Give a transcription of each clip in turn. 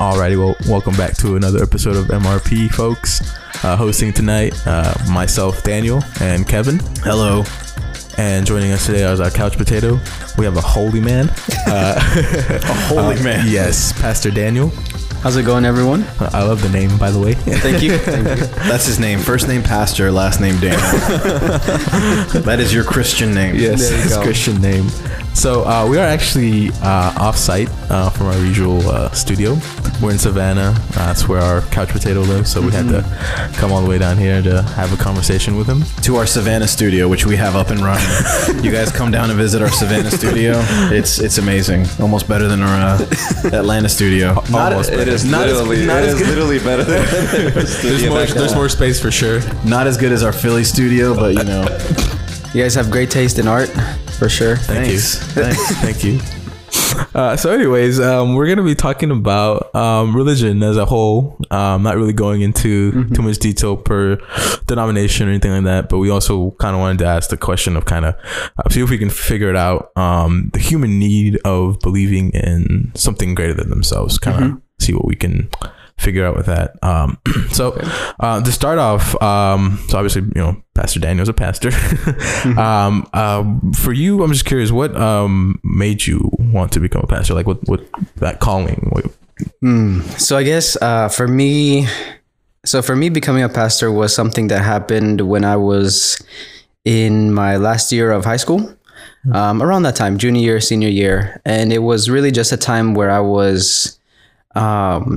Alrighty, well, welcome back to another episode of MRP, folks. Hosting tonight, myself, Daniel, and Kevin. Hello. And joining us today is our couch potato. We have a holy man. A holy man. Yes, Pastor Daniel. How's it going, everyone? I love the name, by the way. Thank you. Thank you. That's his name. First name, Pastor. Last name, Daniel. That is your Christian name. Yes, his Christian name. So we are actually off-site from our usual studio. We're in Savannah. That's where our couch potato lives. So we had to come all the way down here to have a conversation with him. To our Savannah studio, which we have up and running. You guys come down and visit our Savannah studio. It's amazing. Almost better than our Atlanta studio. Almost. It is literally better than our studio. There's more space for sure. Not as good as our Philly studio, but you know. You guys have great taste in art. For sure. Thank you. So anyways, we're going to be talking about religion as a whole. Not really going into too much detail per denomination or anything like that. But we also kind of wanted to ask the question of kind of see if we can figure it out. The human need of believing in something greater than themselves. Kind of see what we can figure out with that. To start off, so obviously, you know, Pastor Daniel's a pastor. For you, I'm just curious, what made you want to become a pastor? Like what that calling? So I guess for me, becoming a pastor was something that happened when I was in my last year of high school. Around that time, junior year, senior year. And it was really just a time where I was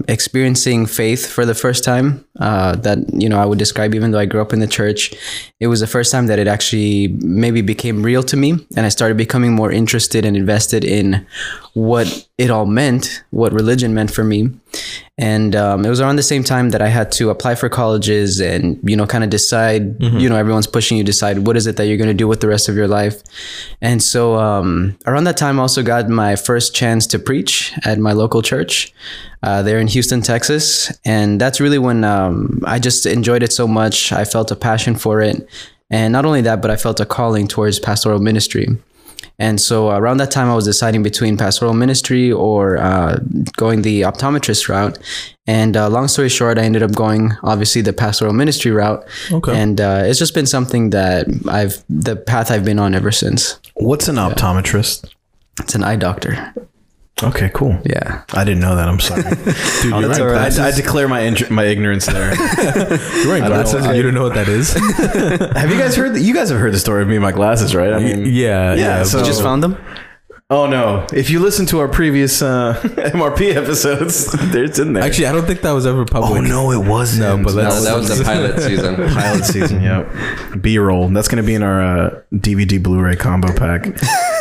experiencing faith for the first time, that, you know, I would describe, even though I grew up in the church, it was the first time that it actually maybe became real to me. And I started becoming more interested and invested in what it all meant, what religion meant for me. And it was around the same time that I had to apply for colleges and, you know, kind of decide, you know, everyone's pushing you, decide what is it that you're going to do with the rest of your life. And so around that time, I also got my first chance to preach at my local church there in Houston, Texas. And that's really when I just enjoyed it so much. I felt a passion for it. And not only that, but I felt a calling towards pastoral ministry. And so around that time, I was deciding between pastoral ministry or going the optometrist route. And long story short, I ended up going, obviously, the pastoral ministry route. Okay. And it's just been something that the path I've been on ever since. What's an optometrist? It's an eye doctor. Okay, cool. Yeah. I didn't know that. I'm sorry. Dude, I declare my ignorance there. You don't know what that is. Have you guys heard you guys have heard the story of me and my glasses, right? I mean, yeah. So you just found them? Oh no. If you listen to our previous MRP episodes, it's in there. Actually, I don't think that was ever published. Oh no, it wasn't. That was the pilot season. Pilot season, yep. B-roll. That's going to be in our DVD Blu-ray combo pack.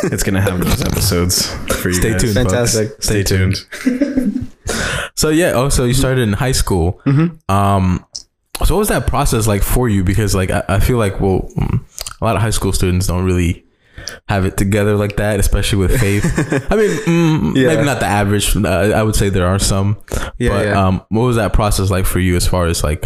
It's going to have those episodes for you guys. Stay tuned. Fantastic. Stay tuned. So yeah, so you started in high school. So what was that process like for you? Because like I feel like, well, a lot of high school students don't really have it together like that, especially with faith. I mean, maybe not the average. I would say there are some. What was that process like for you as far as like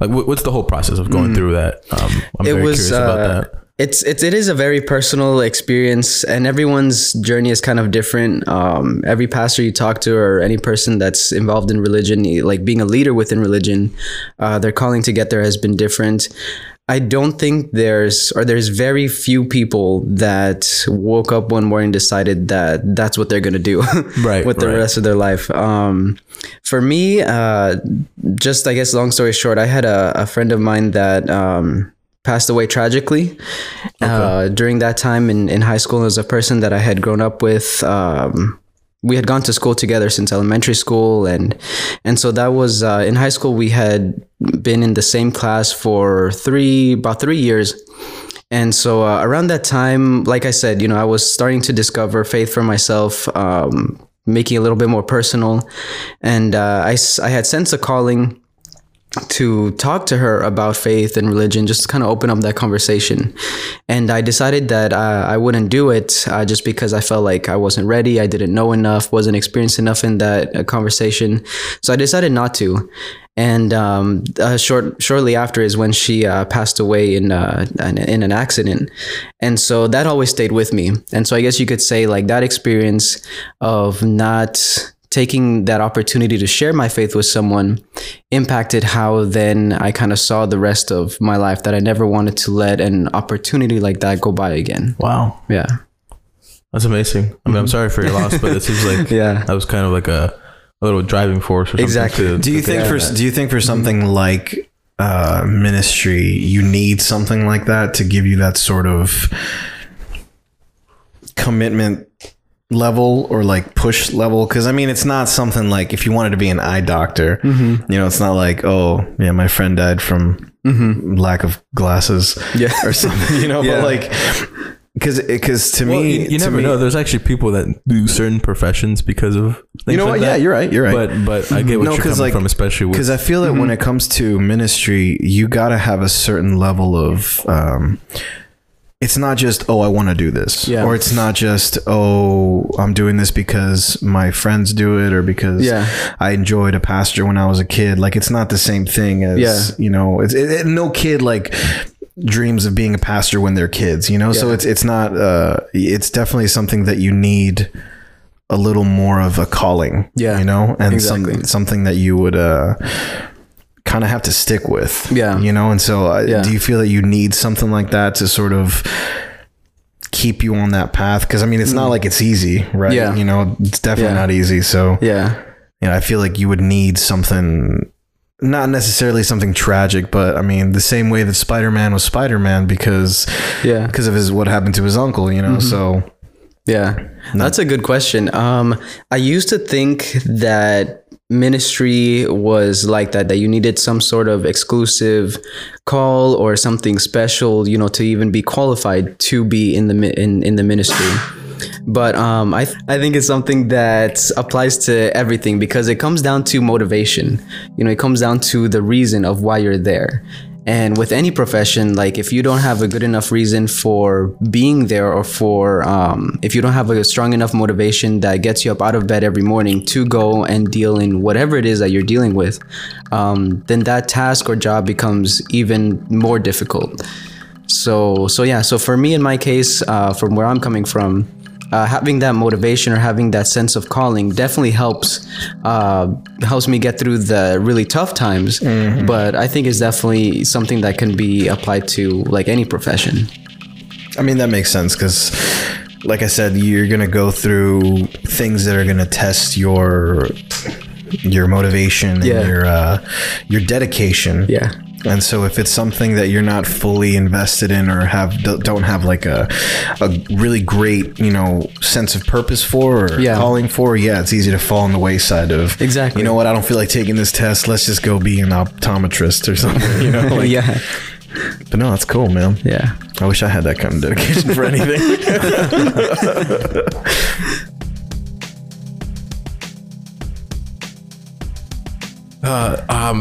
what's the whole process of going through that? I'm very curious about that. It is a very personal experience, and everyone's journey is kind of different. Every pastor you talk to or any person that's involved in religion, like being a leader within religion, their calling to get there has been different. I don't think there's very few people that woke up one morning and decided that that's what they're going to do the rest of their life. For me, just, I guess, long story short, I had a friend of mine that passed away tragically during that time in high school. It was a person that I had grown up with. We had gone to school together since elementary school. And so that was in high school, we had been in the same class for about 3 years. And so around that time, like I said, you know, I was starting to discover faith for myself, making it a little bit more personal. And I had sensed a calling to talk to her about faith and religion, just to kind of open up that conversation. And I decided that I wouldn't do it just because I felt like I wasn't ready. I didn't know enough, wasn't experienced enough in that conversation. So I decided not to. And shortly after is when she passed away in an accident. And so that always stayed with me. And so I guess you could say like that experience of not taking that opportunity to share my faith with someone impacted how then I kind of saw the rest of my life, that I never wanted to let an opportunity like that go by again. Wow. Yeah. That's amazing. I mean, I'm sorry for your loss, but it seems like that was kind of like a little driving force or something. Exactly. Do you think for something like ministry, you need something like that to give you that sort of commitment level or like push level? Because I mean, it's not something like if you wanted to be an eye doctor, you know, it's not like, oh yeah, my friend died from lack of glasses or something, you know. But like, because to me, you never know. There's actually people that do certain professions because of things, you know, like what? That. Yeah, you're right. But I get what you're coming from, especially with, because I feel that when it comes to ministry, you got to have a certain level of it's not just, oh, I want to do this. Yeah. Or it's not just, oh, I'm doing this because my friends do it or because I enjoyed a pastor when I was a kid. Like, it's not the same thing as, you know, it's no kid like dreams of being a pastor when they're kids, you know? Yeah. So it's not, it's definitely something that you need a little more of a calling, you know, and something that you would, kind of have to stick with, you know. And so do you feel that you need something like that to sort of keep you on that path? Because I mean, it's not like it's easy, right? You know, it's definitely not easy. So you know, I feel like you would need something, not necessarily something tragic, but I mean, the same way that Spider-Man was Spider-Man because of what happened to his uncle, you know. So that's a good question. I used to think that ministry was like that you needed some sort of exclusive call or something special, you know, to even be qualified to be in the ministry. But I think it's something that applies to everything, because it comes down to motivation. You know, it comes down to the reason of why you're there. And with any profession, like, if you don't have a good enough reason for being there, or for if you don't have a strong enough motivation that gets you up out of bed every morning to go and deal in whatever it is that you're dealing with, then that task or job becomes even more difficult. So for me, in my case, from where I'm coming from, having that motivation or having that sense of calling definitely helps me get through the really tough times. But I think it's definitely something that can be applied to like any profession. I mean, that makes sense, because like I said, you're going to go through things that are going to test your motivation and your dedication. Yeah. And so if it's something that you're not fully invested in or don't have like a really great, you know, sense of purpose for or calling for, it's easy to fall on the wayside of, you know what, I don't feel like taking this test. Let's just go be an optometrist or something, you know? Like, But no, that's cool, man. Yeah. I wish I had that kind of dedication for anything.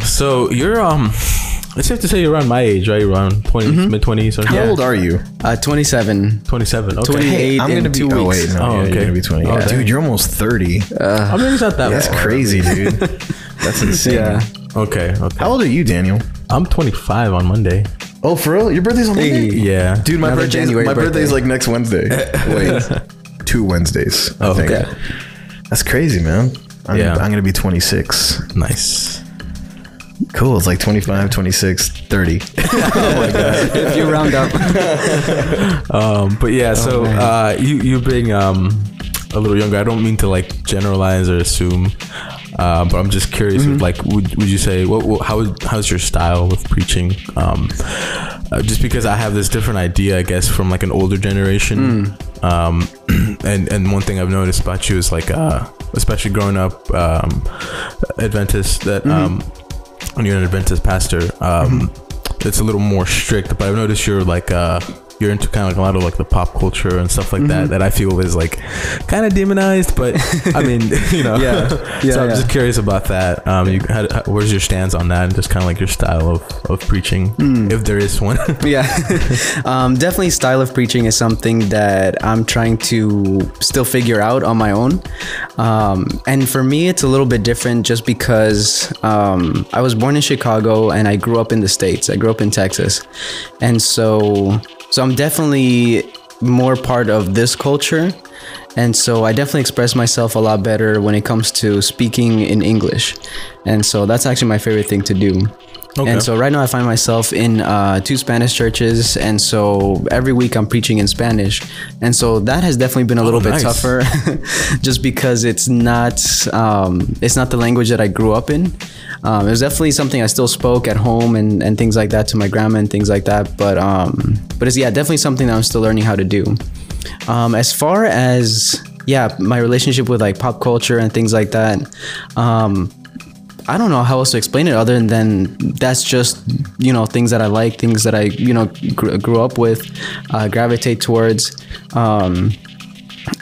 So you're it's safe to say you're around my age, right? Around 20, mid-20s. How old are you? 27. 27. Okay. 28. I'm gonna be 2 weeks. Oh, wait, no, okay. You're gonna be 20. Okay. Dude, you're almost 30. I mean, it's not that. That's crazy, dude. That's insane. Okay. Okay. How old are you, Daniel? I'm 25 on Monday. Oh, for real? Your birthday's on Monday? Yeah. Dude, my birthday's like next Wednesday. Wait, 2 Wednesdays. Oh, I think. Okay. That's crazy, man. I'm gonna be 26. Nice. Cool. It's like 25, 26, 30. Oh my god! If you round up. But yeah, so you being a little younger, I don't mean to like generalize or assume, but I'm just curious. Like, would you say how's your style of preaching? Just because I have this different idea, I guess, from like an older generation. And one thing I've noticed about you is like, especially growing up Adventist, that when you're an Adventist pastor, it's a little more strict. But I've noticed you're like you're into kind of like a lot of like the pop culture and stuff like that I feel is like kind of demonized, but I mean, you know. I'm just curious about that. Where's your stance on that, and just kind of like your style of preaching, if there is one? Definitely style of preaching is something that I'm trying to still figure out on my own. And for me, it's a little bit different just because I was born in Chicago and I grew up in the States. I grew up in Texas. And so I'm definitely more part of this culture, And so I definitely express myself a lot better when it comes to speaking in English. And so that's actually my favorite thing to do. Okay. And so right now I find myself in 2 Spanish churches. And so every week I'm preaching in Spanish. And so that has definitely been a little bit tougher just because it's not the language that I grew up in. It was definitely something I still spoke at home and things like that to my grandma and things like that. But it's, yeah, definitely something that I'm still learning how to do. As far as, yeah, my relationship with like pop culture and things like that, I don't know how else to explain it other than that's just, you know, things that I like, things that I, you know, grew up with, gravitate towards.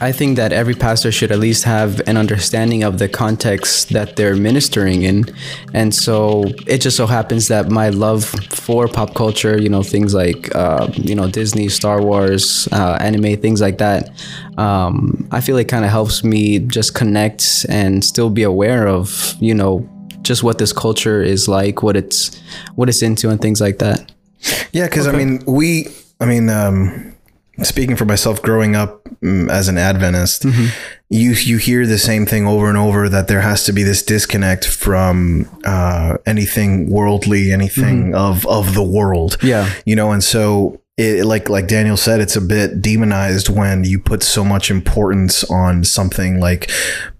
I think that every pastor should at least have an understanding of the context that they're ministering in. And so it just so happens that my love for pop culture, you know, things like, you know, Disney, Star Wars, anime, things like that. I feel it kind of helps me just connect and still be aware of, you know, just what this culture is like, what it's into and things like that. Yeah. Cause okay. Speaking for myself, growing up as an Adventist, mm-hmm. you hear the same thing over and over, that there has to be this disconnect from anything worldly, anything mm-hmm. of the world. Yeah. You know, and so it, like Daniel said, it's a bit demonized when you put so much importance on something like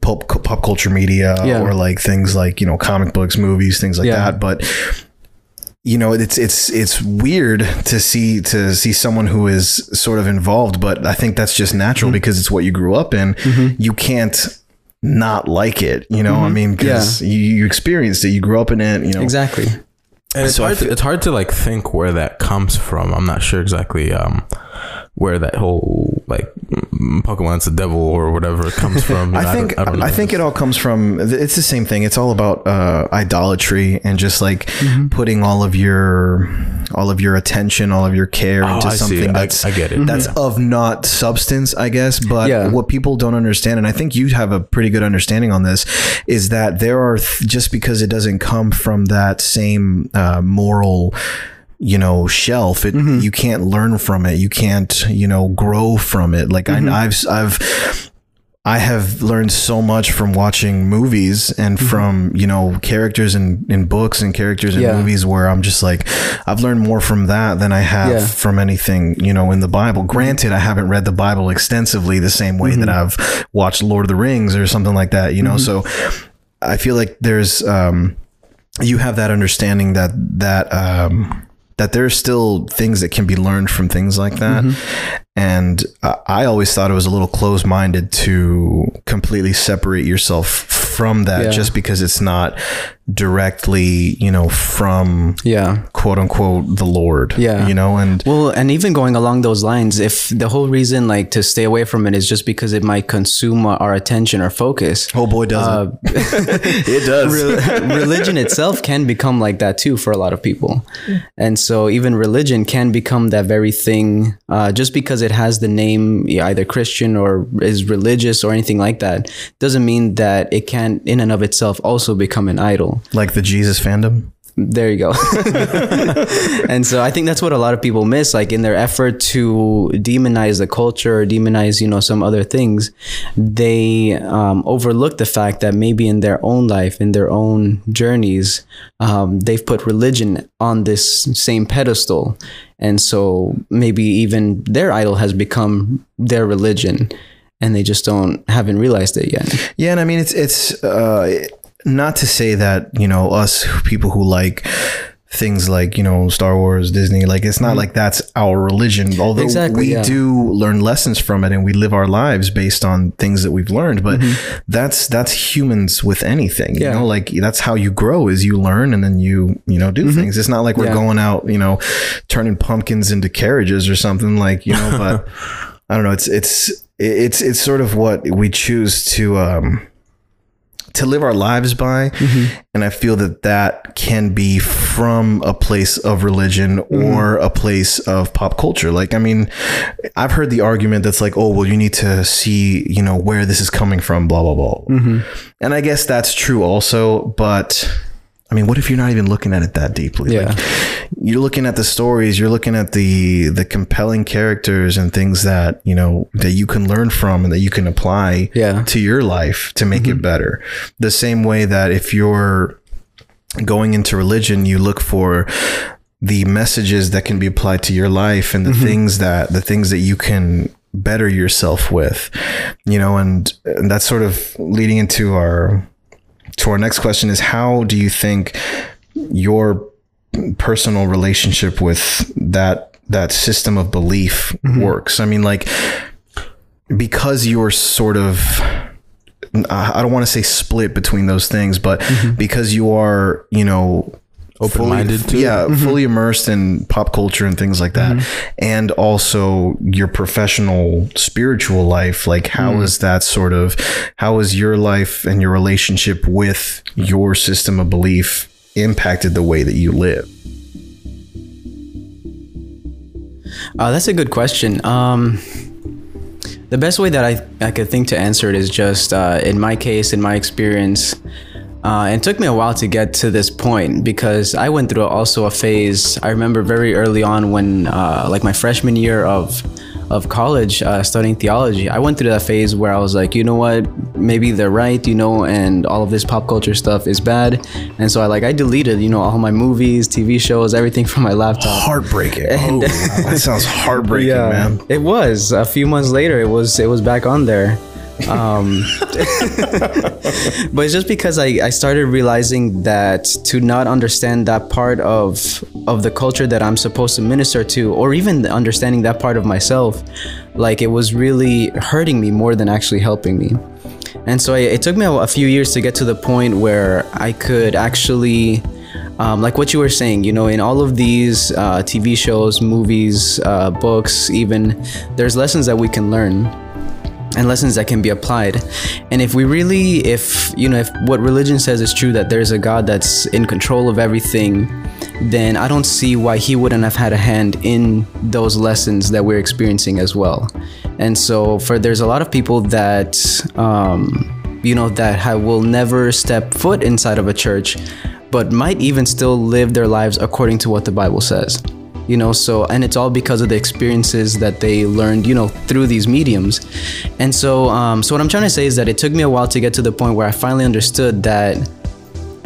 pop culture media, yeah. or like things like, you know, comic books, movies, things like yeah. that. But you know, it's weird to see someone who is sort of involved, but I think that's just natural mm-hmm. because it's what you grew up in. Mm-hmm. You can't not like it, you know. Mm-hmm. I mean, because yeah. you experienced it, you grew up in it, you know. Exactly. And it's hard to like think where that comes from. I'm not sure exactly where that whole like Pokemon's the devil or whatever comes from. I think it all comes from, it's the same thing. It's all about idolatry and just like mm-hmm. putting all of your attention, all of your care into something that's mm-hmm. of not substance, I guess. But yeah. what people don't understand, and I think you have a pretty good understanding on this, is that there are just because it doesn't come from that same moral, you know, shelf, it mm-hmm. you can't learn from it, you can't, you know, grow from it. Like mm-hmm. I have learned so much from watching movies and mm-hmm. from, you know, characters in books and characters in yeah. movies, where I'm just like, I've learned more from that than I have yeah. from anything, you know, in the Bible. Granted, I haven't read the Bible extensively the same way mm-hmm. that I've watched Lord of the Rings or something like that, you know. Mm-hmm. So I feel like there's you have that understanding that there are still things that can be learned from things like that. Mm-hmm. And I always thought it was a little closed-minded to completely separate yourself from that yeah. just because it's not directly, you know, from yeah. quote unquote, the Lord, yeah. you know. And well, and even going along those lines, if the whole reason like to stay away from it is just because it might consume our attention or focus. Oh boy, does it. It does. Religion itself can become like that too for a lot of people. And so even religion can become that very thing just because it has the name either Christian or is religious or anything like that, doesn't mean that it can in and of itself also become an idol. Like the Jesus fandom? There you go. And so I think that's what a lot of people miss, like in their effort to demonize the culture or demonize, you know, some other things, they overlook the fact that maybe in their own life, in their own journeys, they've put religion on this same pedestal. And so maybe even their idol has become their religion and they just haven't realized it yet. Yeah. And I mean, it's not to say that, you know, us people who like things like, you know, Star Wars, Disney, like it's not mm-hmm. like that's our religion, although exactly, we yeah. do learn lessons from it and we live our lives based on things that we've learned. But mm-hmm. that's humans with anything, you yeah. know, like that's how you grow, is you learn and then you know, do mm-hmm. things. It's not like we're yeah. going out, you know, turning pumpkins into carriages or something, like, you know. But I don't know, it's sort of what we choose to live our lives by. Mm-hmm. And I feel that can be from a place of religion mm-hmm. or a place of pop culture. Like, I mean, I've heard the argument that's like, oh, well, you need to see, you know, where this is coming from, blah, blah, blah. Mm-hmm. And I guess that's true also, but I mean, what if you're not even looking at it that deeply? Yeah. Like, you're looking at the stories, you're looking at the compelling characters and things that, you know, that you can learn from and that you can apply to your life to make it better. The same way that if you're going into religion, you look for the messages that can be applied to your life and the things that you can better yourself with, you know, and that's sort of leading into our next question is, how do you think your personal relationship with that system of belief works? I mean, like, because you're sort of, I don't want to say split between those things, but because you are, you know, open-minded to fully immersed in pop culture and things like that, and also your professional spiritual life, like how is your life and your relationship with your system of belief impacted the way that you live? That's a good question. The best way that I could think to answer it is just in my case, in my experience. It took me a while to get to this point because I went through also a phase. I remember very early on when like my freshman year of college studying theology, I went through that phase where I was like, you know what, maybe they're right, you know, and all of this pop culture stuff is bad. And so I deleted, you know, all my movies, TV shows, everything from my laptop. Heartbreaking. And wow, that sounds heartbreaking, man. It was a few months later. It was back on there. But it's just because I started realizing that to not understand that part of the culture that I'm supposed to minister to, or even understanding that part of myself, like it was really hurting me more than actually helping me. And so it took me a few years to get to the point where I could actually, like what you were saying, you know, in all of these TV shows, movies, books, even, there's lessons that we can learn. And lessons that can be applied. And if we really, if what religion says is true, that there's a God that's in control of everything, then I don't see why he wouldn't have had a hand in those lessons that we're experiencing as well. And so there's a lot of people that, you know, will never step foot inside of a church, but might even still live their lives according to what the Bible says. You know, so, and it's all because of the experiences that they learned, you know, through these mediums. And so, so what I'm trying to say is that it took me a while to get to the point where I finally understood that,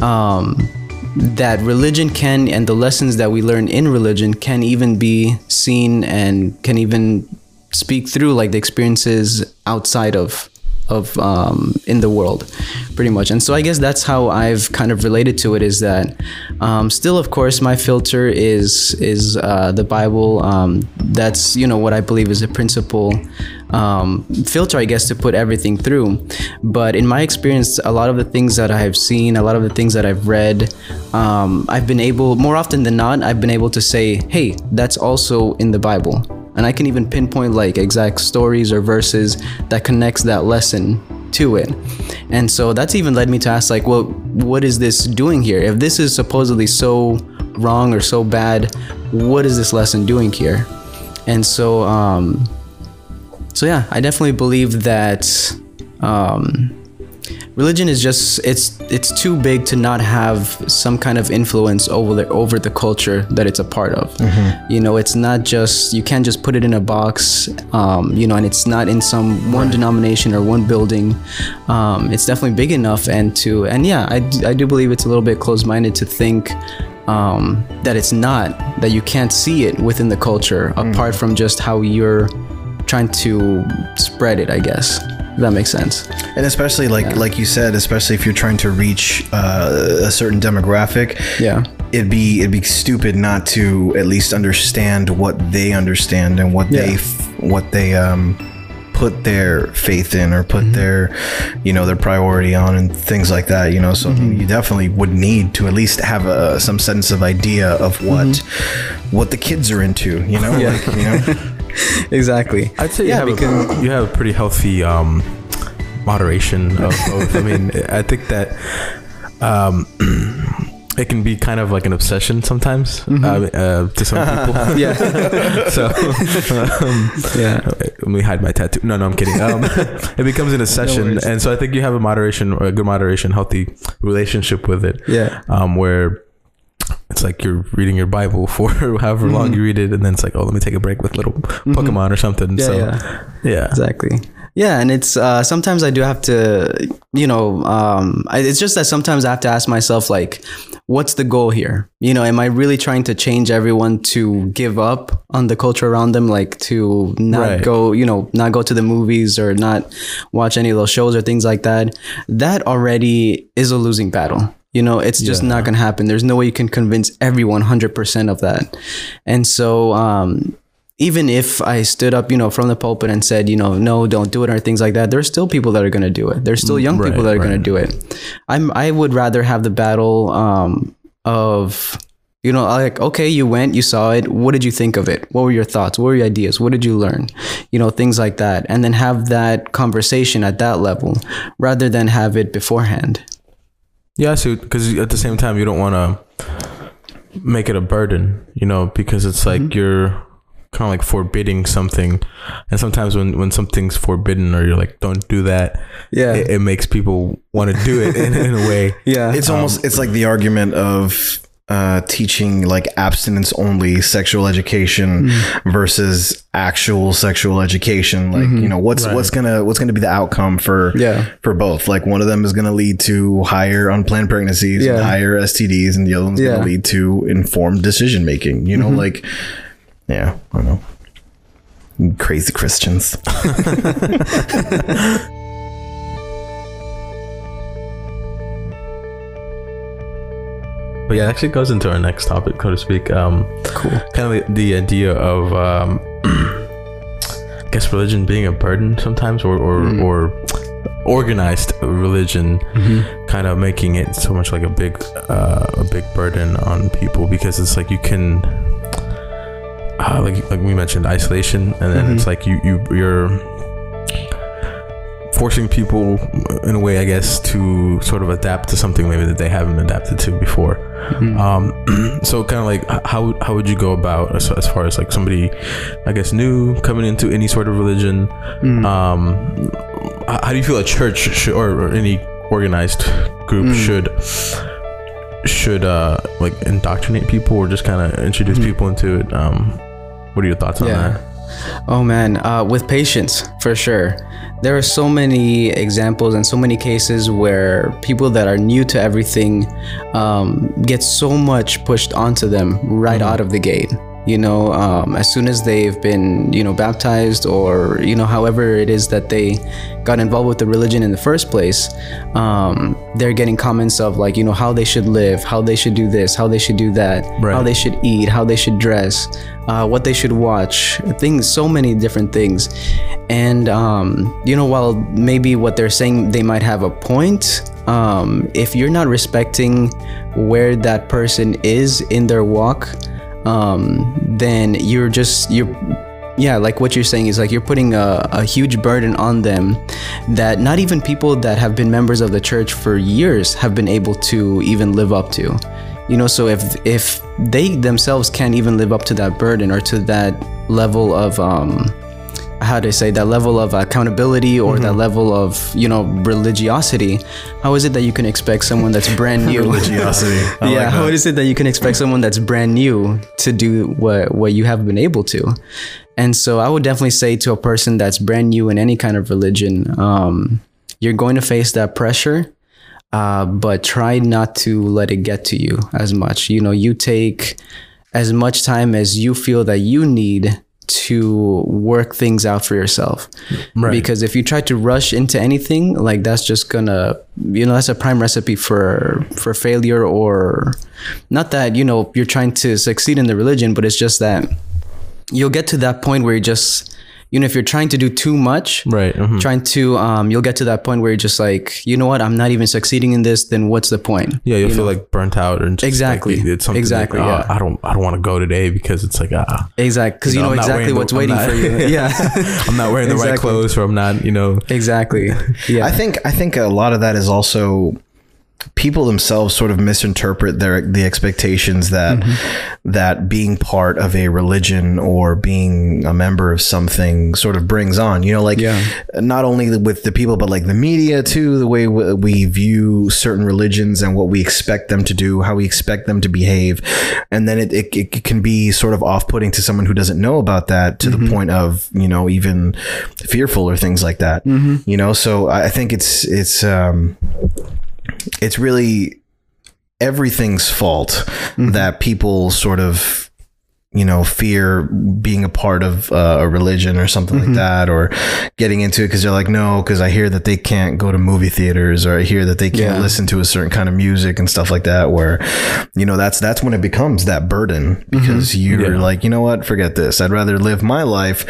that religion can, and the lessons that we learn in religion can even be seen and can even speak through like the experiences outside of in the world, pretty much. And so I guess that's how I've kind of related to it, is that still, of course, my filter is the Bible. That's, you know, what I believe is a principal filter, I guess, to put everything through. But in my experience, a lot of the things that I have seen, a lot of the things that I've read, I've been able, more often than not, I've been able to say, hey, that's also in the Bible. And I can even pinpoint like exact stories or verses that connects that lesson to it. And so that's even led me to ask, like, well, what is this doing here? If this is supposedly so wrong or so bad, what is this lesson doing here? And so, I definitely believe that religion is just, it's too big to not have some kind of influence over the culture that it's a part of. You know, it's not just, you can't just put it in a box, you know, and it's not in some one denomination or one building. It's definitely big enough I do believe it's a little bit closed-minded to think that it's not, that you can't see it within the culture apart from just how you're trying to spread it, I guess. If that makes sense. And especially like you said, especially if you're trying to reach a certain demographic, it'd be stupid not to at least understand what they understand and what they put their faith in or put their, you know, their priority on and things like that, you know. So you definitely would need to at least have some sense of idea of what the kids are into, you know. Like, you know. Exactly. I'd say you have a pretty healthy moderation of both. I mean, I think that it can be kind of like an obsession sometimes, to some people. Yeah. So yeah, let me hide my tattoo. No, I'm kidding. It becomes an obsession. No, and so I think you have a moderation, or a good moderation, healthy relationship with it. Yeah. Where it's like you're reading your Bible for however long you read it, and then it's like, oh, let me take a break with little Pokemon or something. Yeah, so yeah, exactly. Yeah, and it's sometimes I do have to, you know, it's just that sometimes I have to ask myself, like, what's the goal here? You know, am I really trying to change everyone to give up on the culture around them, like to not go, you know, not go to the movies or not watch any of those shows or things like that? That already is a losing battle. You know, it's just not going to happen. There's no way you can convince everyone 100% of that. And so, even if I stood up, you know, from the pulpit and said, you know, no, don't do it or things like that, there's still people that are going to do it. There's still young people that are going to do it. I would rather have the battle of, you know, like, okay, you went, you saw it. What did you think of it? What were your thoughts? What were your ideas? What did you learn? You know, things like that. And then have that conversation at that level rather than have it beforehand. Yeah, so because at the same time, you don't want to make it a burden, you know, because it's like you're kind of like forbidding something, and sometimes when something's forbidden or you're like, don't do that, it makes people want to do it in a way. Yeah, it's almost, it's like the argument of teaching like abstinence only sexual education versus actual sexual education, like you know, what's gonna be the outcome for both. Like one of them is gonna lead to higher unplanned pregnancies and higher STDs, and the other one's gonna lead to informed decision making, you know, like. Yeah, I don't know. Crazy Christians. But yeah, it actually goes into our next topic, so to speak. Cool. Kind of the idea of, I guess, religion being a burden sometimes, or organized religion kind of making it so much like a big burden on people, because it's like you can... like we mentioned, isolation, and then it's like you're forcing people in a way, I guess, to sort of adapt to something maybe that they haven't adapted to before. So kind of like, how would you go about as far as like somebody, I guess, new coming into any sort of religion? How do you feel a church should, or any organized group should like indoctrinate people, or just kind of introduce people into it? What are your thoughts on that? Oh man, with patience, for sure. There are so many examples and so many cases where people that are new to everything get so much pushed onto them right out of the gate. You know, as soon as they've been, you know, baptized, or, you know, however it is that they got involved with the religion in the first place, they're getting comments of like, you know, how they should live, how they should do this, how they should do that, how they should eat, how they should dress, what they should watch, things, so many different things. And, you know, while maybe what they're saying, they might have a point, if you're not respecting where that person is in their walk, then you're like what you're saying is like you're putting a huge burden on them that not even people that have been members of the church for years have been able to even live up to, you know. So if they themselves can't even live up to that burden, or to that level of that level of accountability, or that level of, you know, religiosity, how is it that you can expect someone that's brand new religiosity? How is it that you can expect someone that's brand new to do what you have been able to? And so I would definitely say to a person that's brand new in any kind of religion, you're going to face that pressure, but try not to let it get to you as much. You know, you take as much time as you feel that you need to work things out for yourself, because if you try to rush into anything, like, that's just gonna, you know, that's a prime recipe for failure. Or not that, you know, you're trying to succeed in the religion, but it's just that you'll get to that point where you just, you know, if you're trying to do too much, trying to, you'll get to that point where you're just like, you know what, I'm not even succeeding in this, then what's the point? Yeah, you'll feel like burnt out, and exactly. Like, oh, yeah, I don't want to go today, because it's like, exactly, because you know exactly what's waiting for you. Yeah, I'm not wearing the right clothes, or I'm not, you know, exactly. Yeah, I think a lot of that is also people themselves sort of misinterpret the expectations that that being part of a religion or being a member of something sort of brings on, you know, like not only with the people, but like the media too, the way we view certain religions and what we expect them to do, how we expect them to behave. And then it can be sort of off-putting to someone who doesn't know about that, to the point of, you know, even fearful or things like that, you know? So I think it's really everything's fault that people sort of, you know, fear being a part of a religion or something like that, or getting into it because they're like, no, because I hear that they can't go to movie theaters, or I hear that they can't listen to a certain kind of music and stuff like that, where, you know, that's when it becomes that burden, because you're like, you know what, forget this. I'd rather live my life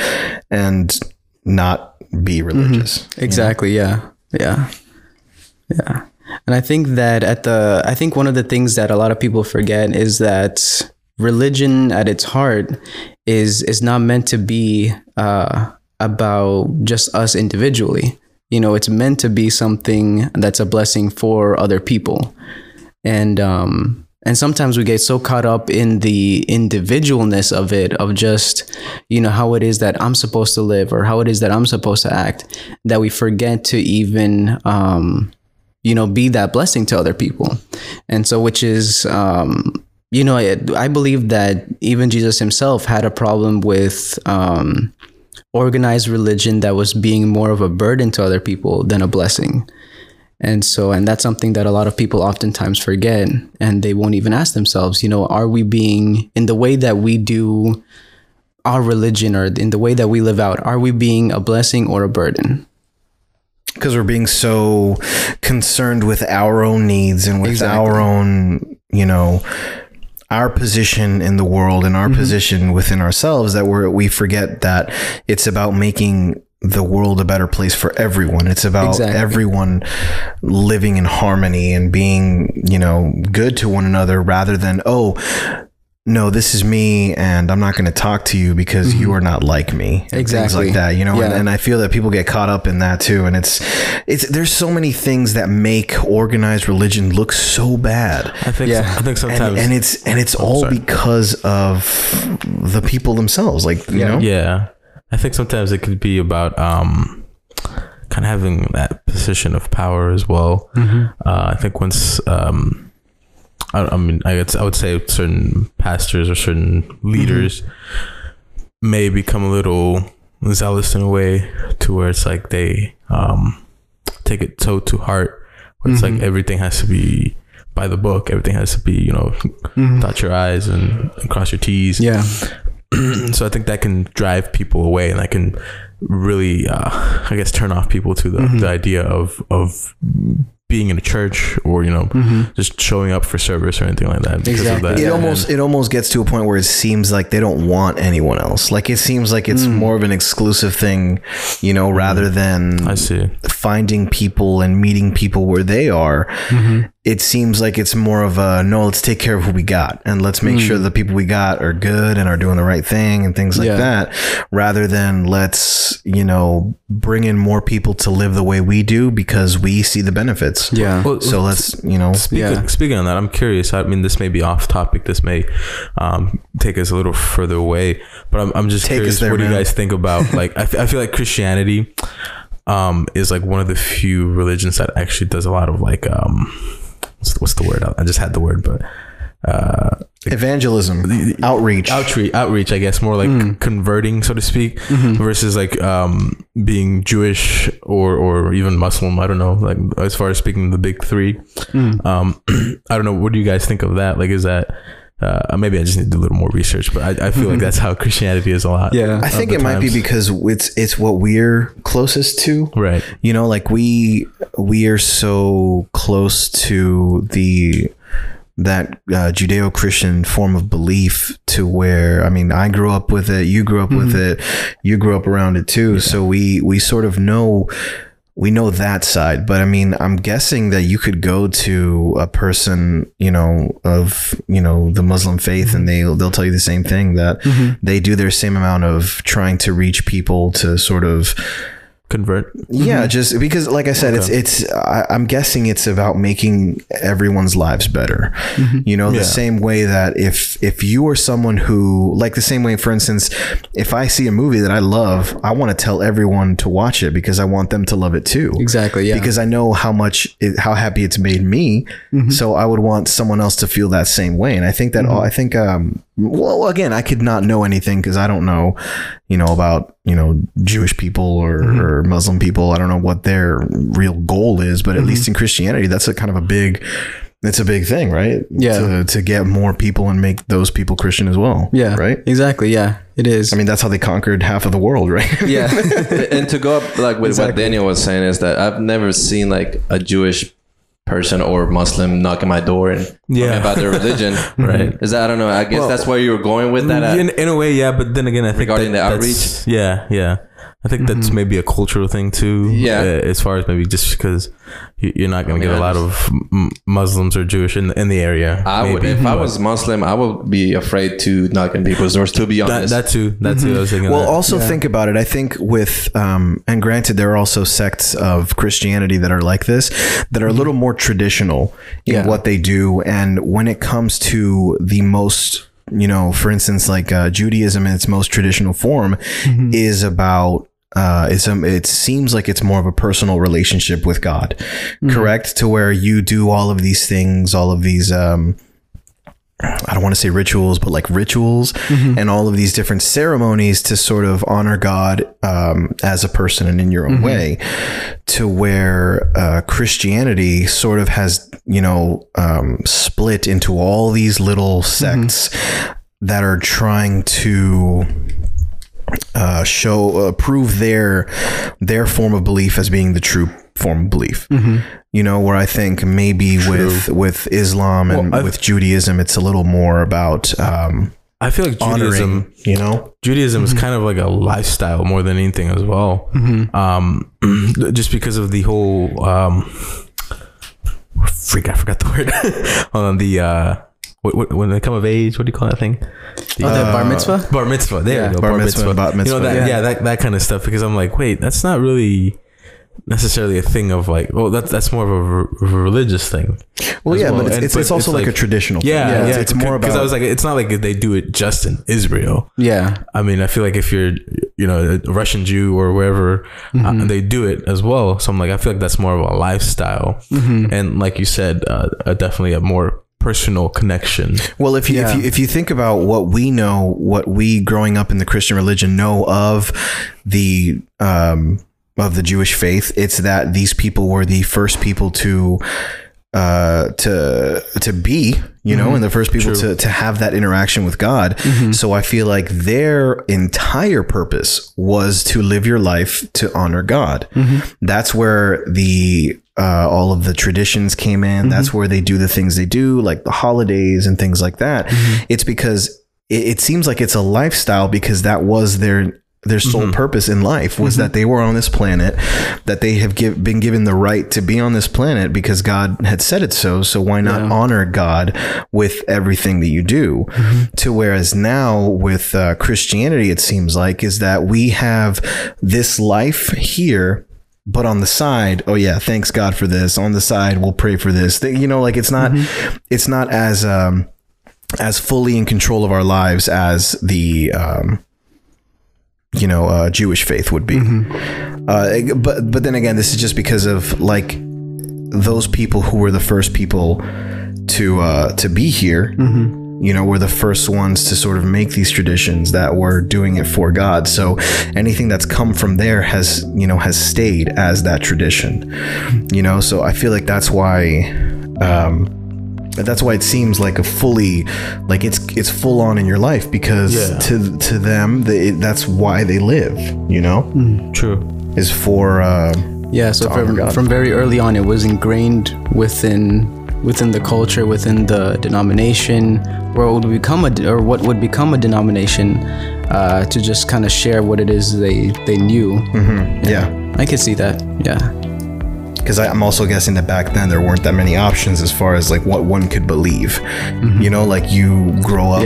and not be religious. Exactly. You know? Yeah. And I think that I think one of the things that a lot of people forget is that religion at its heart is not meant to be about just us individually. You know, it's meant to be something that's a blessing for other people. And sometimes we get so caught up in the individualness of it, of just, you know, how it is that I'm supposed to live or how it is that I'm supposed to act, that we forget to even, you know, be that blessing to other people. And so, which is, you know, I believe that even Jesus himself had a problem with organized religion that was being more of a burden to other people than a blessing. And so, and that's something that a lot of people oftentimes forget, and they won't even ask themselves, you know, are we being, in the way that we do our religion or in the way that we live out, are we being a blessing or a burden? Because we're being so concerned with our own needs and with our own, you know, our position in the world and our position within ourselves, that we forget that it's about making the world a better place for everyone. It's about everyone living in harmony and being, you know, good to one another, rather than, oh, no, this is me and I'm not going to talk to you because you are not like me. Things like that, you know, and I feel that people get caught up in that too. And there's so many things that make organized religion look so bad. I think sometimes. And it's all because of the people themselves. Like, you know? Yeah. I think sometimes it could be about, kind of having that position of power as well. I think once, I would say certain pastors or certain leaders may become a little zealous in a way, to where it's like they take it so to heart, where it's like everything has to be by the book, everything has to be, you know, dot your I's and cross your T's. Yeah. So I think that can drive people away, and that can really, I guess, turn off people to the idea of being in a church, or, you know, just showing up for service or anything like that. Of that. It almost gets to a point where it seems like they don't want anyone else. Like, it seems like it's more of an exclusive thing, you know, rather than finding people and meeting people where they are. It seems like it's more of a, no, let's take care of who we got, and let's make sure the people we got are good and are doing the right thing and things like that, rather than let's, you know, bring in more people to live the way we do because we see the benefits. Yeah. Well, so let's, you know, speaking on that, I'm curious. I mean, this may be off topic. This may take us a little further away, but I'm just curious. What do you guys think about, like, I feel like Christianity is like one of the few religions that actually does a lot of, like, what's the word? I just had the word, but evangelism, outreach, I guess, more like converting, so to speak, versus like being Jewish or even Muslim. I don't know, like, as far as speaking the big three, I don't know. What do you guys think of that? Like, is that, maybe I just need to do a little more research, but I feel like that's how Christianity is a lot. Yeah, I think it might be because it's what we're closest to, right? You know, like we are so close to that Judeo-Christian form of belief, to where, I mean, I grew up with it, you grew up with it, you grew up around it too. Yeah. So we sort of know. We know that side, but I mean, I'm guessing that you could go to a person, you know, of, you know, the Muslim faith, and they'll tell you the same thing, that they do their same amount of trying to reach people to sort of convert. Yeah, just because, like I said, I'm guessing it's about making everyone's lives better. Mm-hmm. You know, the same way that if you are someone who, like, the same way, for instance, if I see a movie that I love, I want to tell everyone to watch it because I want them to love it too. Exactly. Yeah. Because I know how happy it's made me. Mm-hmm. So I would want someone else to feel that same way. And I think that well, again, I could not know anything because I don't know, about, Jewish people or Muslim people. I don't know what their real goal is, but at least in Christianity, that's a kind of a big thing, right? Yeah. To get more people and make those people Christian as well. Yeah. Right. Exactly. Yeah. It is. I mean, that's how they conquered half of the world, right? Yeah. And to go up like with what Daniel was saying is that I've never seen like a Jewish person or Muslim knocking my door and about their religion, right? Is that, I don't know. I guess that's where you were going with that. In a way, yeah. But then again, I think regarding the outreach, yeah, I think that's maybe a cultural thing too. Yeah, as far as maybe just because you're not going to get a lot of Muslims or Jewish in the area. I was Muslim, I would be afraid to knock on people's doors. To be honest, that too. I was thinking. Well, also think about it. I think with and granted, there are also sects of Christianity that are like this, that are a little more traditional in what they do, and when it comes to the most. For instance, like Judaism in its most traditional form is about it seems like it's more of a personal relationship with God, correct? To where you do all of these things, all of these I don't want to say rituals, but like rituals and all of these different ceremonies to sort of honor God as a person and in your own way, to where Christianity sort of has, split into all these little sects that are trying to prove their form of belief as being the true form of belief. Where I think maybe with Islam and with Judaism, it's a little more about I feel like Judaism, Judaism is kind of like a lifestyle more than anything as well. Just because of the whole I forgot the word on the when they come of age, what do you call that thing? The bar mitzvah? Bar mitzvah. There you go. Bar mitzvah. That kind of stuff, because I'm like, wait, that's not really necessarily a thing of like, well, that's more of a religious thing. Well, yeah, well. But it's also like a traditional thing. Yeah, it's more about, because I was like, it's not like they do it just in Israel. Yeah. I mean, I feel like if you're, a Russian Jew or wherever, they do it as well. So I'm like, I feel like that's more of a lifestyle. And like you said, definitely a more personal connection. Well, if you think about what we growing up in the Christian religion know of the Jewish faith, it's that these people were the first people to be, and the first people to have that interaction with God. So I feel like their entire purpose was to live your life to honor God. That's where the all of the traditions came in. That's where they do the things they do, like the holidays and things like that. It's because it seems like it's a lifestyle, because that was their sole purpose in life, was that they were on this planet, that they have been given the right to be on this planet because God had said it so. So why not honor God with everything that you do? To whereas now with Christianity, it seems like, is that we have this life here, but on the side, thanks God for this. On the side, we'll pray for this. Like it's not, it's not as fully in control of our lives as the, Jewish faith would be. But then again, this is just because of like those people who were the first people to be here. Were the first ones to sort of make these traditions that were doing it for God. So anything that's come from there has stayed as that tradition, so I feel like that's why it seems like a fully, like it's full on in your life, because to them, that's why they live, true, is for, So from very early on, it was ingrained within the culture, within the denomination, or what would become a denomination, to just kind of share what it is they knew. I could see that. Because I'm also guessing that back then there weren't that many options as far as like what one could believe. Like you grow up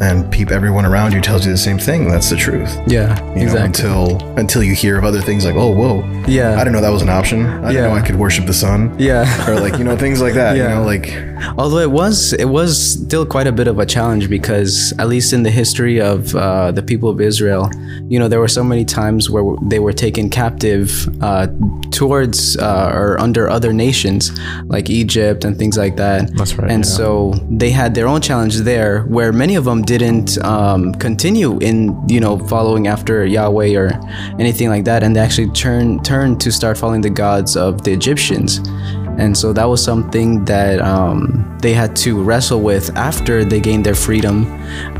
and everyone around you tells you the same thing. That's the truth. Yeah, you know, exactly. Until you hear of other things like, oh, whoa. Yeah. I didn't know that was an option. I didn't know I could worship the sun. Yeah. Or like, you know, things like that. Yeah. You know, like. Although it was still quite a bit of a challenge because at least in the history of the people of Israel, you know, there were so many times where they were taken captive towards or under other nations like Egypt and things like that. That's right. And so they had their own challenge there where many of them didn't continue in, you know, following after Yahweh or anything like that. And they actually turned to start following the gods of the Egyptians. And so that was something that they had to wrestle with after they gained their freedom.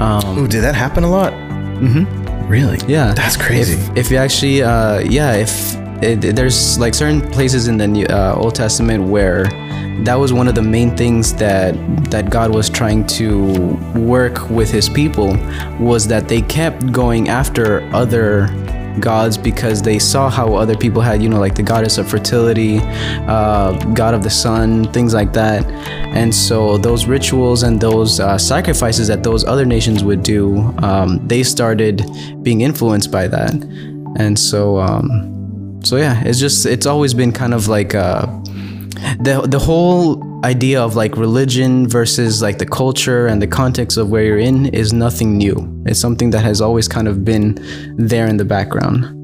Ooh, did that happen a lot? Mm-hmm. Really? Yeah. That's crazy. If you actually, there's like certain places in the Old Testament where that was one of the main things that God was trying to work with his people, was that they kept going after other gods because they saw how other people had, you know, like the goddess of fertility, god of the sun, things like that. And so those rituals and those sacrifices that those other nations would do, they started being influenced by that. And so it's always been kind of like the whole idea of like religion versus like the culture and the context of where you're in is nothing new. It's something that has always kind of been there in the background.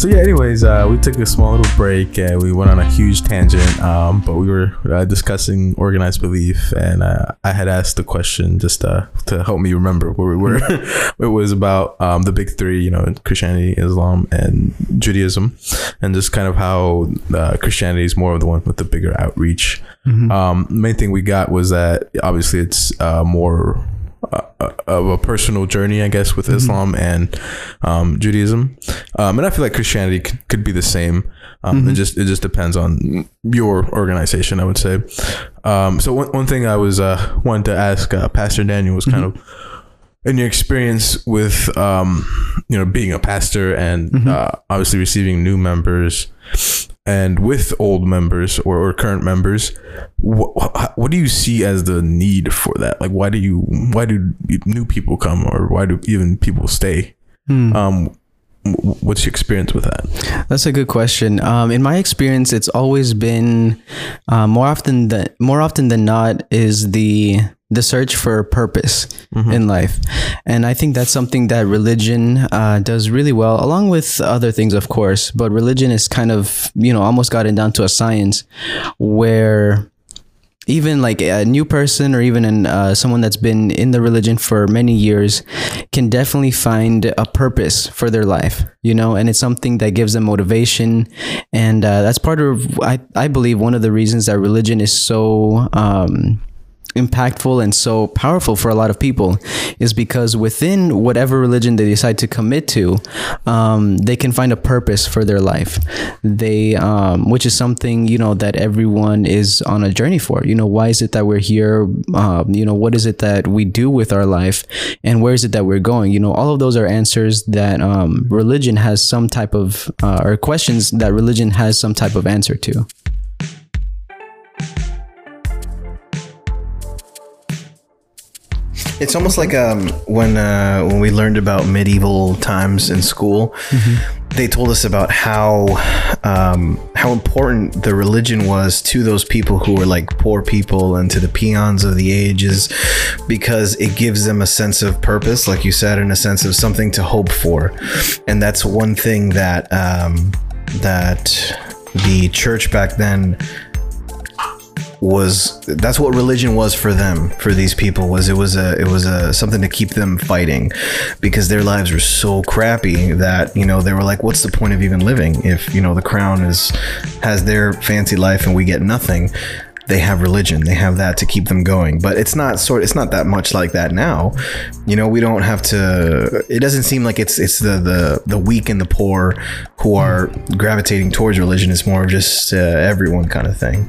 So yeah, anyways, we took a small little break and we went on a huge tangent, but we were discussing organized belief, and I had asked the question just to help me remember where we were. It was about the big three, you know, Christianity, Islam, and Judaism, and just kind of how Christianity is more of the one with the bigger outreach. Mm-hmm. Main thing we got was that obviously it's more of a personal journey, I guess, with mm-hmm. Islam and Judaism, and I feel like Christianity could be the same. Mm-hmm. It just depends on your organization, I would say. So one thing I was wanted to ask Pastor Daniel was kind mm-hmm. of in your experience with you know, being a pastor and mm-hmm. Obviously receiving new members and with old members or current members, what do you see as the need for that? Like, why do new people come, or why do even people stay? What's your experience with that? That's a good question. In my experience, it's always been more often than not is the search for purpose mm-hmm. in life. And I think that's something that religion does really well, along with other things, of course. But religion is kind of, you know, almost gotten down to a science where even like a new person or even someone that's been in the religion for many years can definitely find a purpose for their life, you know, and it's something that gives them motivation. And that's part of, I believe, one of the reasons that religion is so impactful and so powerful for a lot of people, is because within whatever religion they decide to commit to, they can find a purpose for their life. They which is something, you know, that everyone is on a journey for. You know, why is it that we're here? You know, what is it that we do with our life, and where is it that we're going? You know, all of those are answers that religion has some type of or questions that religion has some type of answer to. It's almost like when we learned about medieval times in school, mm-hmm. they told us about how important the religion was to those people who were like poor people and to the peons of the ages, because it gives them a sense of purpose, like you said, and a sense of something to hope for. And that's one thing that that the church back then was, that's what religion was for them, for these people, was it was something to keep them fighting, because their lives were so crappy that, you know, they were like, what's the point of even living if, you know, the crown has their fancy life and we get nothing? They have religion, they have that to keep them going. But it's not that much like that now. You know, we don't have to, it doesn't seem like it's the weak and the poor who are gravitating towards religion. It's more of just everyone kind of thing.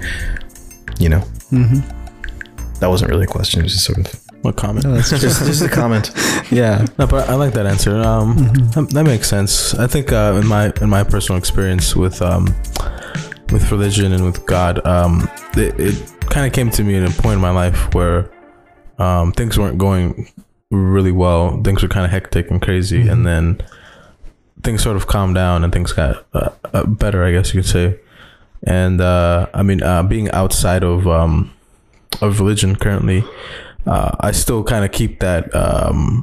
You know, mm-hmm. that wasn't really a question. It was just sort of a comment. No, that's just a comment. Yeah, no, but I like that answer. Mm-hmm. that makes sense. I think in my personal experience with with religion and with God, it kind of came to me at a point in my life where things weren't going really well. Things were kind of hectic and crazy, and then things sort of calmed down and things got better, I guess you could say. And being outside of religion currently, I still kind of keep that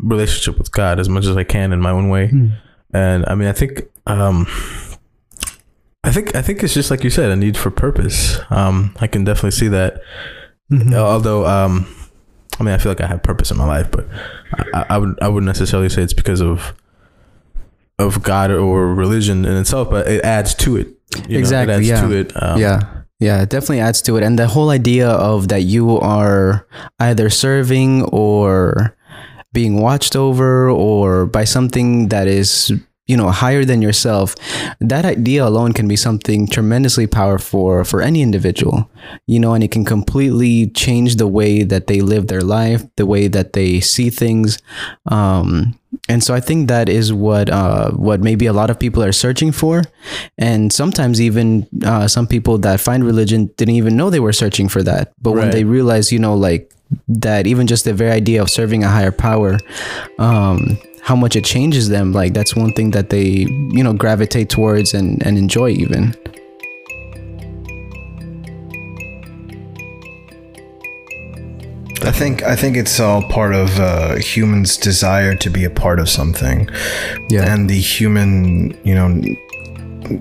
relationship with God as much as I can in my own way. And I mean, I think it's just like you said, a need for purpose. I can definitely see that. Although, I mean, I feel like I have purpose in my life, but I wouldn't necessarily say it's because of God or religion in itself, but it adds to it. Exactly. It adds to it. Yeah, it definitely adds to it. And the whole idea of that you are either serving or being watched over or by something that is, you know, higher than yourself, that idea alone can be something tremendously powerful for any individual, you know, and it can completely change the way that they live their life, the way that they see things. And so I think that is what maybe a lot of people are searching for. And sometimes even some people that find religion didn't even know they were searching for that. But when they realize, you know, like that even just the very idea of serving a higher power, how much it changes them, like that's one thing that they, you know, gravitate towards and enjoy even. I think it's all part of a human's desire to be a part of something. Yeah. And the human, you know,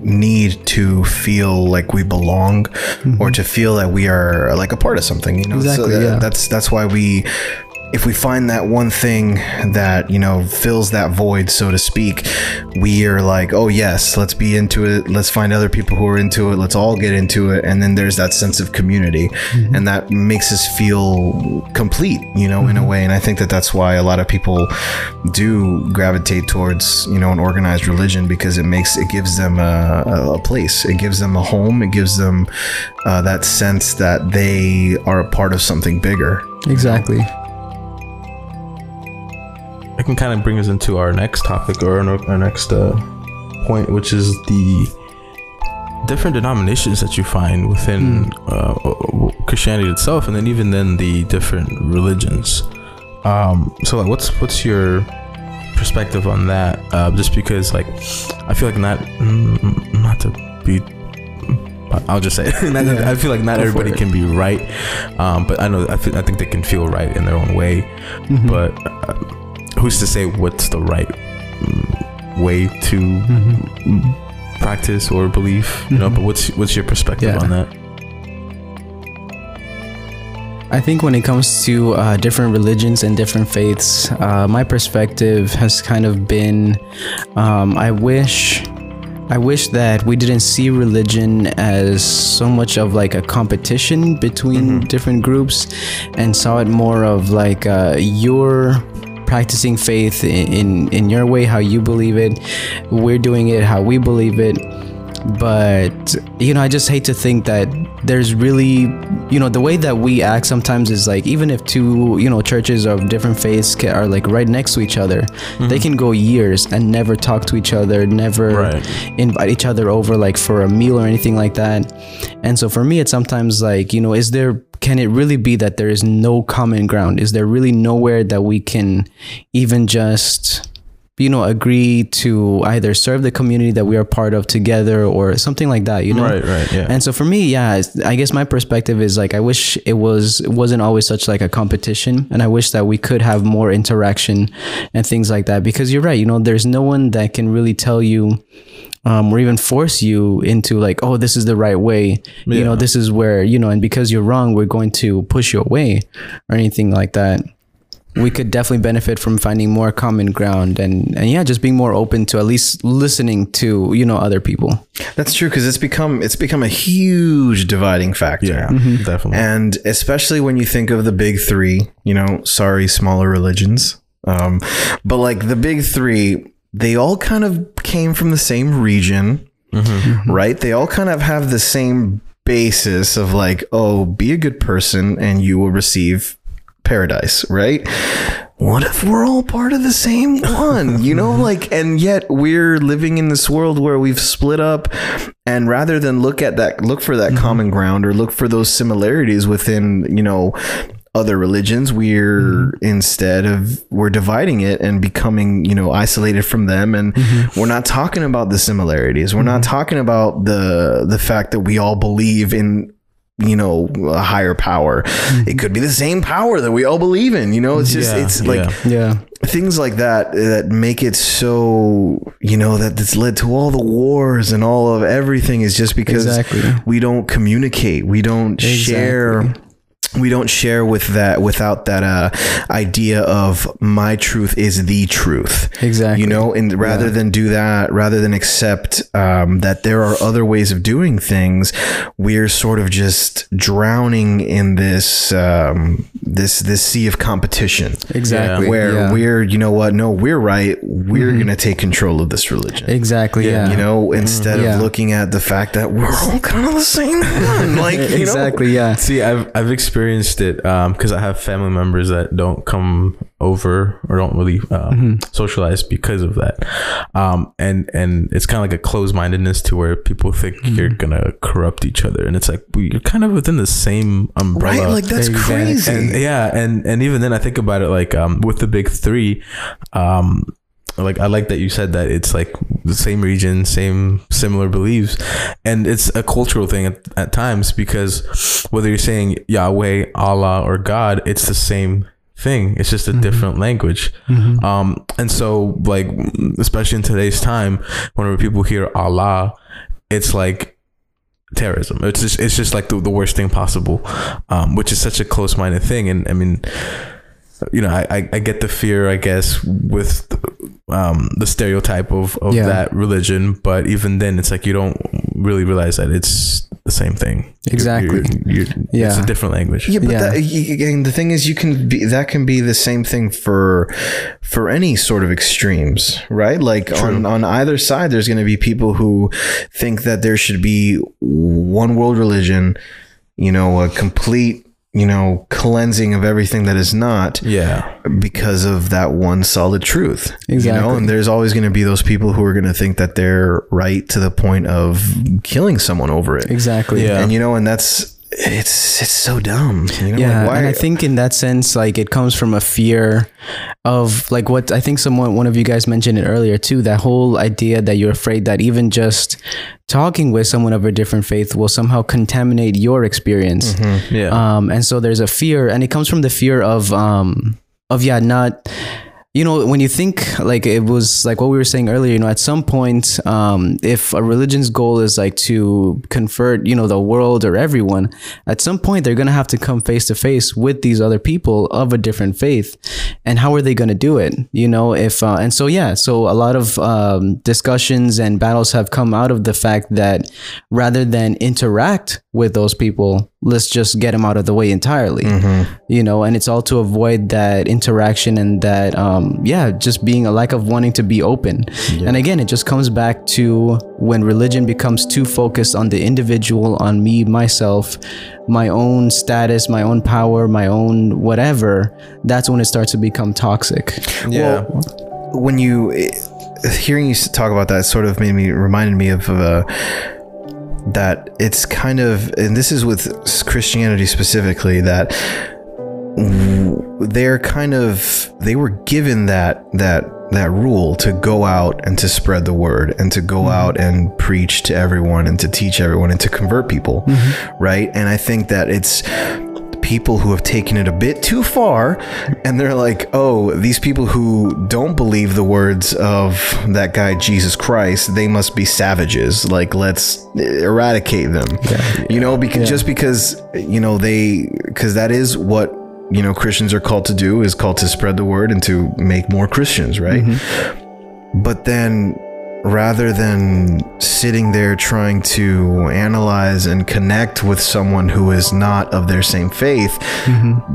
need to feel like we belong, or to feel that we are like a part of something, you know. Exactly, so that's why we, if we find that one thing that, you know, fills that void, so to speak, we are like, oh yes, let's be into it. Let's find other people who are into it. Let's all get into it. And then there's that sense of community, and that makes us feel complete, you know, in a way. And I think that that's why a lot of people do gravitate towards, you know, an organized religion, because it gives them a place. It gives them a home. It gives them that sense that they are a part of something bigger. Exactly. I can kind of bring us into our next topic, or our next point, which is the different denominations that you find within Christianity itself, and then even then the different religions. So, like, what's your perspective on that? Just because, like, I feel like not to be, I'll just say it. I feel like not everybody can be right, but I think they can feel right in their own way, but. Who's to say what's the right way to practice or believe, you know, but what's your perspective on that? I think when it comes to different religions and different faiths, my perspective has kind of been, I wish that we didn't see religion as so much of like a competition between different groups, and saw it more of like your practicing faith in your way, how you believe it. We're doing it how we believe it. But, you know, I just hate to think that there's really, you know, the way that we act sometimes is like, even if two, you know, churches of different faiths are like right next to each other, they can go years and never talk to each other, never invite each other over like for a meal or anything like that. And so for me, it's sometimes like, you know, can it really be that there is no common ground? Is there really nowhere that we can even just, you know, agree to either serve the community that we are part of together or something like that, you know? Right, yeah. And so for me, yeah, I guess my perspective is like, I wish it wasn't always such like a competition, and I wish that we could have more interaction and things like that, because you're right, you know, there's no one that can really tell you or even force you into like, oh, this is the right way, you know, this is where, you know, and because you're wrong, we're going to push you away or anything like that. We could definitely benefit from finding more common ground and yeah, just being more open to at least listening to, you know, other people. That's true, because it's become a huge dividing factor. Yeah, definitely. And especially when you think of the big three, you know, sorry, smaller religions. But like the big three, they all kind of came from the same region, right? They all kind of have the same basis of like, oh, be a good person and you will receive paradise, right? what if we're all part of the same one? You know, like, and yet we're living in this world where we've split up, and rather than look at that, look for that common ground or look for those similarities within, you know, other religions, we're instead of, we're dividing it and becoming, you know, isolated from them. And we're not talking about the similarities. We're not talking about the fact that we all believe in, you know, a higher power. It could be the same power that we all believe in, you know, it's just, it's like, things like that, that make it so, you know, that it's led to all the wars and all of everything is just because we don't communicate. We don't share. We don't share with that, without that idea of my truth is the truth. Exactly. You know, and rather than do that, rather than accept that there are other ways of doing things, we're sort of just drowning in this this sea of competition. Exactly. Where we're, you know what? No, we're right. We're going to take control of this religion. Exactly. Yeah. You know, instead of looking at the fact that we're all kind of the same one. Like, you know? Yeah. See, I've experienced it because I have family members that don't come over or don't really socialize because of that, and it's kind of like a closed-mindedness to where people think you're gonna corrupt each other, and it's like you're kind of within the same umbrella, right? Like, that's crazy. And even then I think about it, like with the big three, like, I like that you said that it's like the same region, same similar beliefs. And it's a cultural thing at times, because whether you're saying Yahweh, Allah, or God, it's the same thing. It's just a different language. And so, like, especially in today's time, whenever people hear Allah, it's like terrorism. It's just like the worst thing possible, which is such a close-minded thing. And I mean, you know, I get the fear, I guess, with the stereotype of that religion, but even then it's like you don't really realize that it's the same thing. Exactly. You're it's a different language. Yeah, but the thing is, that can be the same thing for any sort of extremes, right? Like, on either side, there's going to be people who think that there should be one world religion, you know, a complete, you know, cleansing of everything that is not, because of that one solid truth. Exactly. You know, and there's always going to be those people who are going to think that they're right to the point of killing someone over it. Exactly. Yeah. And, you know, and that's, it's so dumb. You know? Yeah. Like, why? And I think in that sense, like, it comes from a fear of, like, what I think one of you guys mentioned it earlier too, that whole idea that you're afraid that even just talking with someone of a different faith will somehow contaminate your experience. And so there's a fear, and it comes from the fear of not, you know, when you think, like, it was like what we were saying earlier, you know, at some point, if a religion's goal is like to convert, you know, the world or everyone, at some point they're going to have to come face to face with these other people of a different faith. And how are they going to do it? You know, so a lot of discussions and battles have come out of the fact that rather than interact with those people, let's just get them out of the way entirely, you know, and it's all to avoid that interaction and that, just being a lack of wanting to be open. Yeah. And again, it just comes back to when religion becomes too focused on the individual, on me, myself, my own status, my own power, my own whatever, that's when it starts to become toxic. Yeah. Well, when hearing you talk about that sort of reminded me of that it's kind of, and this is with Christianity specifically, that they're kind of, they were given that rule to go out and to spread the word and to go out and preach to everyone and to teach everyone and to convert people, right? And I think that it's people who have taken it a bit too far, and they're like, oh, these people who don't believe the words of that guy Jesus Christ, they must be savages, like, let's eradicate them. You know, because just because, you know, because that is what, you know, Christians are called to do, is called to spread the word and to make more Christians, right? But then, rather than sitting there trying to analyze and connect with someone who is not of their same faith,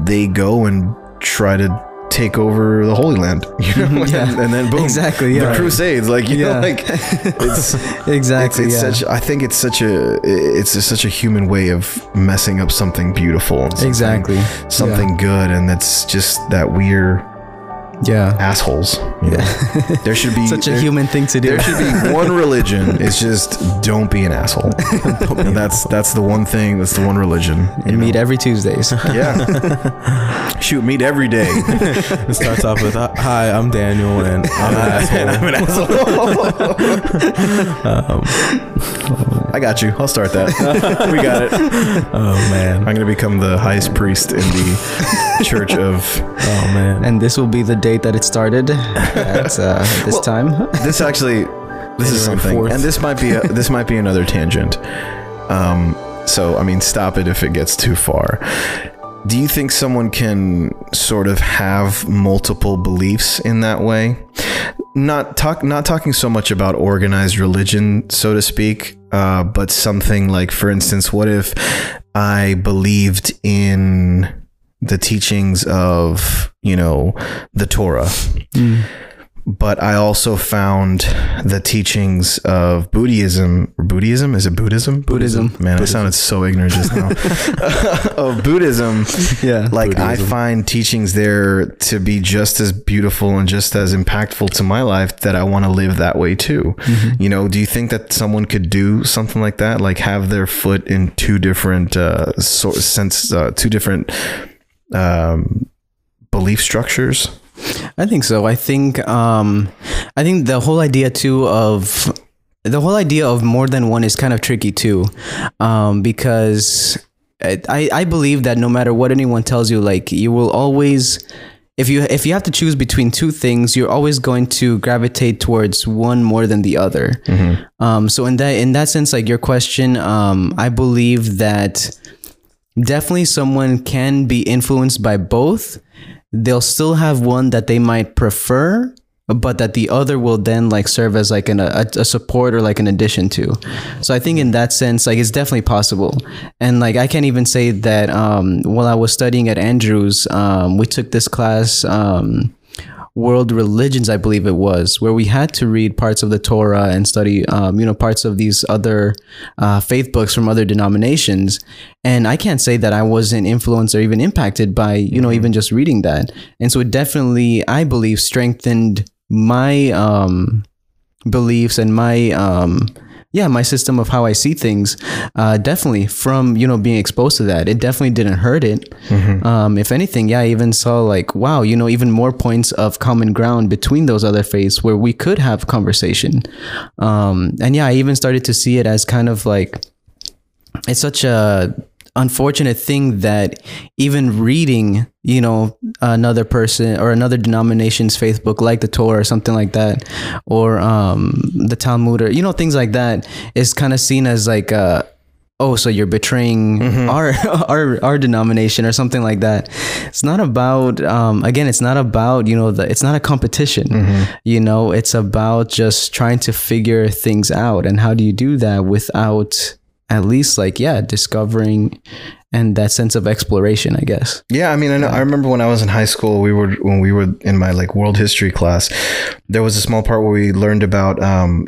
they go and try to take over the Holy Land, you know, and then boom, the Crusades, like, you know, like, it's such, I think it's such a human way of messing up something beautiful, something good, and it's just that we're yeah, assholes. You know? Yeah. There should be such a human thing to do. There should be one religion. It's just don't be an asshole. And that's the one thing. That's the one religion. And meet every Tuesdays. Yeah. Shoot, meet every day. It starts off with hi, I'm Daniel, and I'm an asshole. And I'm an asshole. I got you. I'll start that. We got it. Oh man, I'm gonna become the highest priest in the church of. Oh man. And this will be the date that it started at this time. This actually, this is something, 4th. And this might be another tangent. So I mean, stop it if it gets too far. Do you think someone can sort of have multiple beliefs in that way? Not talking so much about organized religion, so to speak, but something like, for instance, what if I believed in the teachings of, the Torah, but I also found the teachings of Buddhism. Buddhism? Is it Buddhism? Buddhism. Man, Buddhism. I sounded so ignorant just now. Of Buddhism. Yeah. Like Buddhism. I find teachings there to be just as beautiful and just as impactful to my life that I want to live that way too. Mm-hmm. Do you think that someone could do something like that? Like have their foot in two different belief structures? I think so. I think the whole idea of more than one is kind of tricky too, because I believe that no matter what anyone tells you, like you will always, if you have to choose between two things, you're always going to gravitate towards one more than the other. Mm-hmm. So in that sense, like your question, I believe that definitely someone can be influenced by both. They'll still have one that they might prefer, but that the other will then like serve as like a support or like an addition to. So I think in that sense, like it's definitely possible. And like, I can't even say that, while I was studying at Andrews, we took this class, World Religions, I believe it was, where we had to read parts of the Torah and study, parts of these other faith books from other denominations. And I can't say that I wasn't influenced or even impacted by, even just reading that. And so it definitely, I believe, strengthened my beliefs and my my system of how I see things, definitely from, being exposed to that. It definitely didn't hurt it. Mm-hmm. If anything, I even saw like, wow, even more points of common ground between those other faiths where we could have conversation. I even started to see it as kind of like, it's such a unfortunate thing that even reading, another person or another denomination's faith book, like the Torah or something like that, or the Talmud or, things like that, is kind of seen as like, so you're betraying our denomination or something like that. It's not about, it's not about, it's not a competition, it's about just trying to figure things out. And how do you do that without at least like, discovering and that sense of exploration, I guess. Yeah. I mean, I know, I remember when I was in high school, when we were in my like world history class, there was a small part where we learned about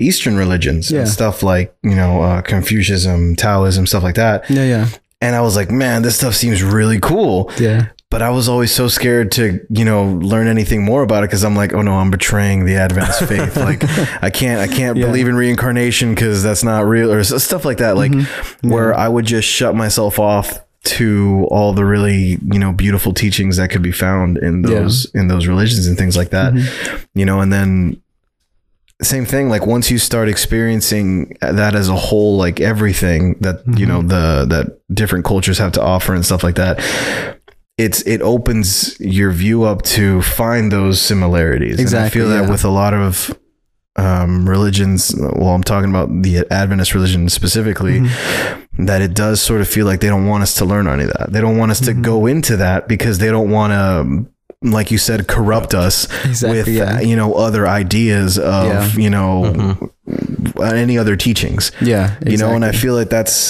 Eastern religions and stuff like, Confucianism, Taoism, stuff like that. Yeah. Yeah. And I was like, man, this stuff seems really cool. Yeah. But I was always so scared to, learn anything more about it because I'm like, oh no, I'm betraying the Adventist faith. Like, I can't believe in reincarnation because that's not real or stuff like that. Like, where I would just shut myself off to all the really, beautiful teachings that could be found in those religions and things like that. Mm-hmm. And then same thing. Like once you start experiencing that as a whole, like everything that that different cultures have to offer and stuff like that. It opens your view up to find those similarities. Exactly. And I feel that with a lot of religions, well, I'm talking about the Adventist religion specifically, that it does sort of feel like they don't want us to learn any of that. They don't want us to go into that because they don't want to, like you said, corrupt us with, other ideas of, any other teachings. Yeah. Exactly. And I feel like that's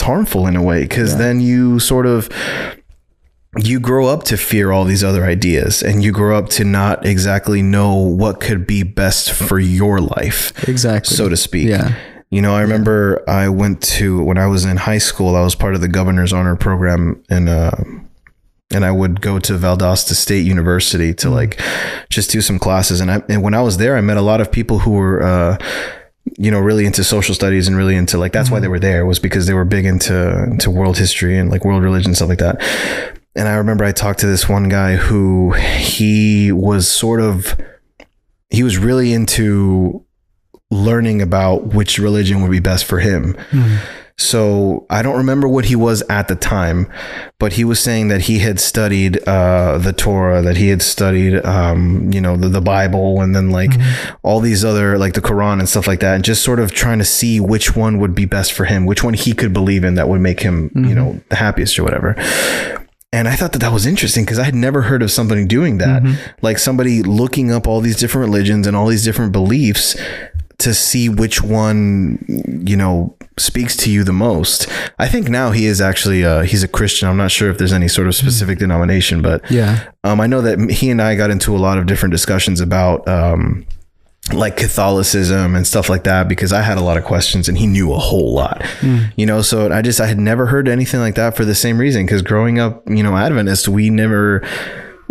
harmful in a way because then you sort of, you grow up to fear all these other ideas and you grow up to not exactly know what could be best for your life. Exactly. So to speak. Yeah. I remember I went to, when I was in high school, I was part of the governor's honor program in And I would go to Valdosta State University to like just do some classes. And when I was there, I met a lot of people who were, you know, really into social studies and really into like, that's why they were there, was because they were big into world history and like world religion, stuff like that. And I remember I talked to this one guy who he was really into learning about which religion would be best for him. So I don't remember what he was at the time, but he was saying that he had studied the Torah, that he had studied, you know, the Bible, and then like all these other, like the Quran and stuff like that, and just sort of trying to see which one would be best for him, which one he could believe in that would make him, you know, the happiest or whatever. And I thought that was interesting because I had never heard of somebody doing that, like somebody looking up all these different religions and all these different beliefs to see which one, you know, speaks to you the most. I think now he is actually he's a Christian. I'm not sure if there's any sort of specific denomination, but yeah, I know that he and I got into a lot of different discussions about like Catholicism and stuff like that, because I had a lot of questions and he knew a whole lot, you know, so I had never heard anything like that for the same reason, because growing up, you know, Adventist, we never,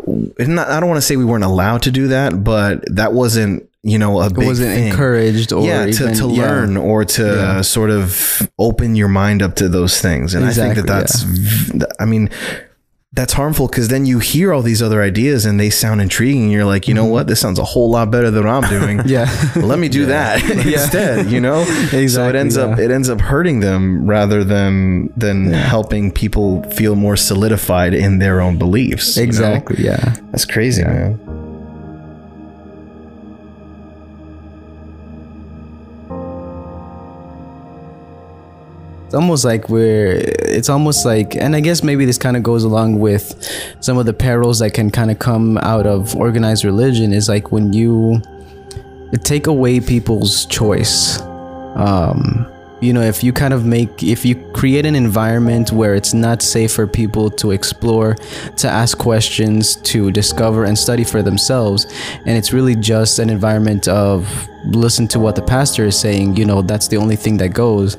I don't want to say we weren't allowed to do that, but that wasn't, you know, a big wasn't thing. Encouraged or yeah, even, to learn or to sort of open your mind up to those things. And exactly, I think that's I mean, that's harmful, because then you hear all these other ideas and they sound intriguing. And you're like, you know what? This sounds a whole lot better than what I'm doing. Let me do that instead, you know? Exactly, so it ends up hurting them rather than helping people feel more solidified in their own beliefs. Exactly. You know? Yeah. That's crazy, man. It's almost like, and I guess maybe this kind of goes along with some of the perils that can kind of come out of organized religion, is like when you take away people's choice. You know, if you create an environment where it's not safe for people to explore, to ask questions, to discover and study for themselves, and it's really just an environment of listen to what the pastor is saying, you know, that's the only thing that goes,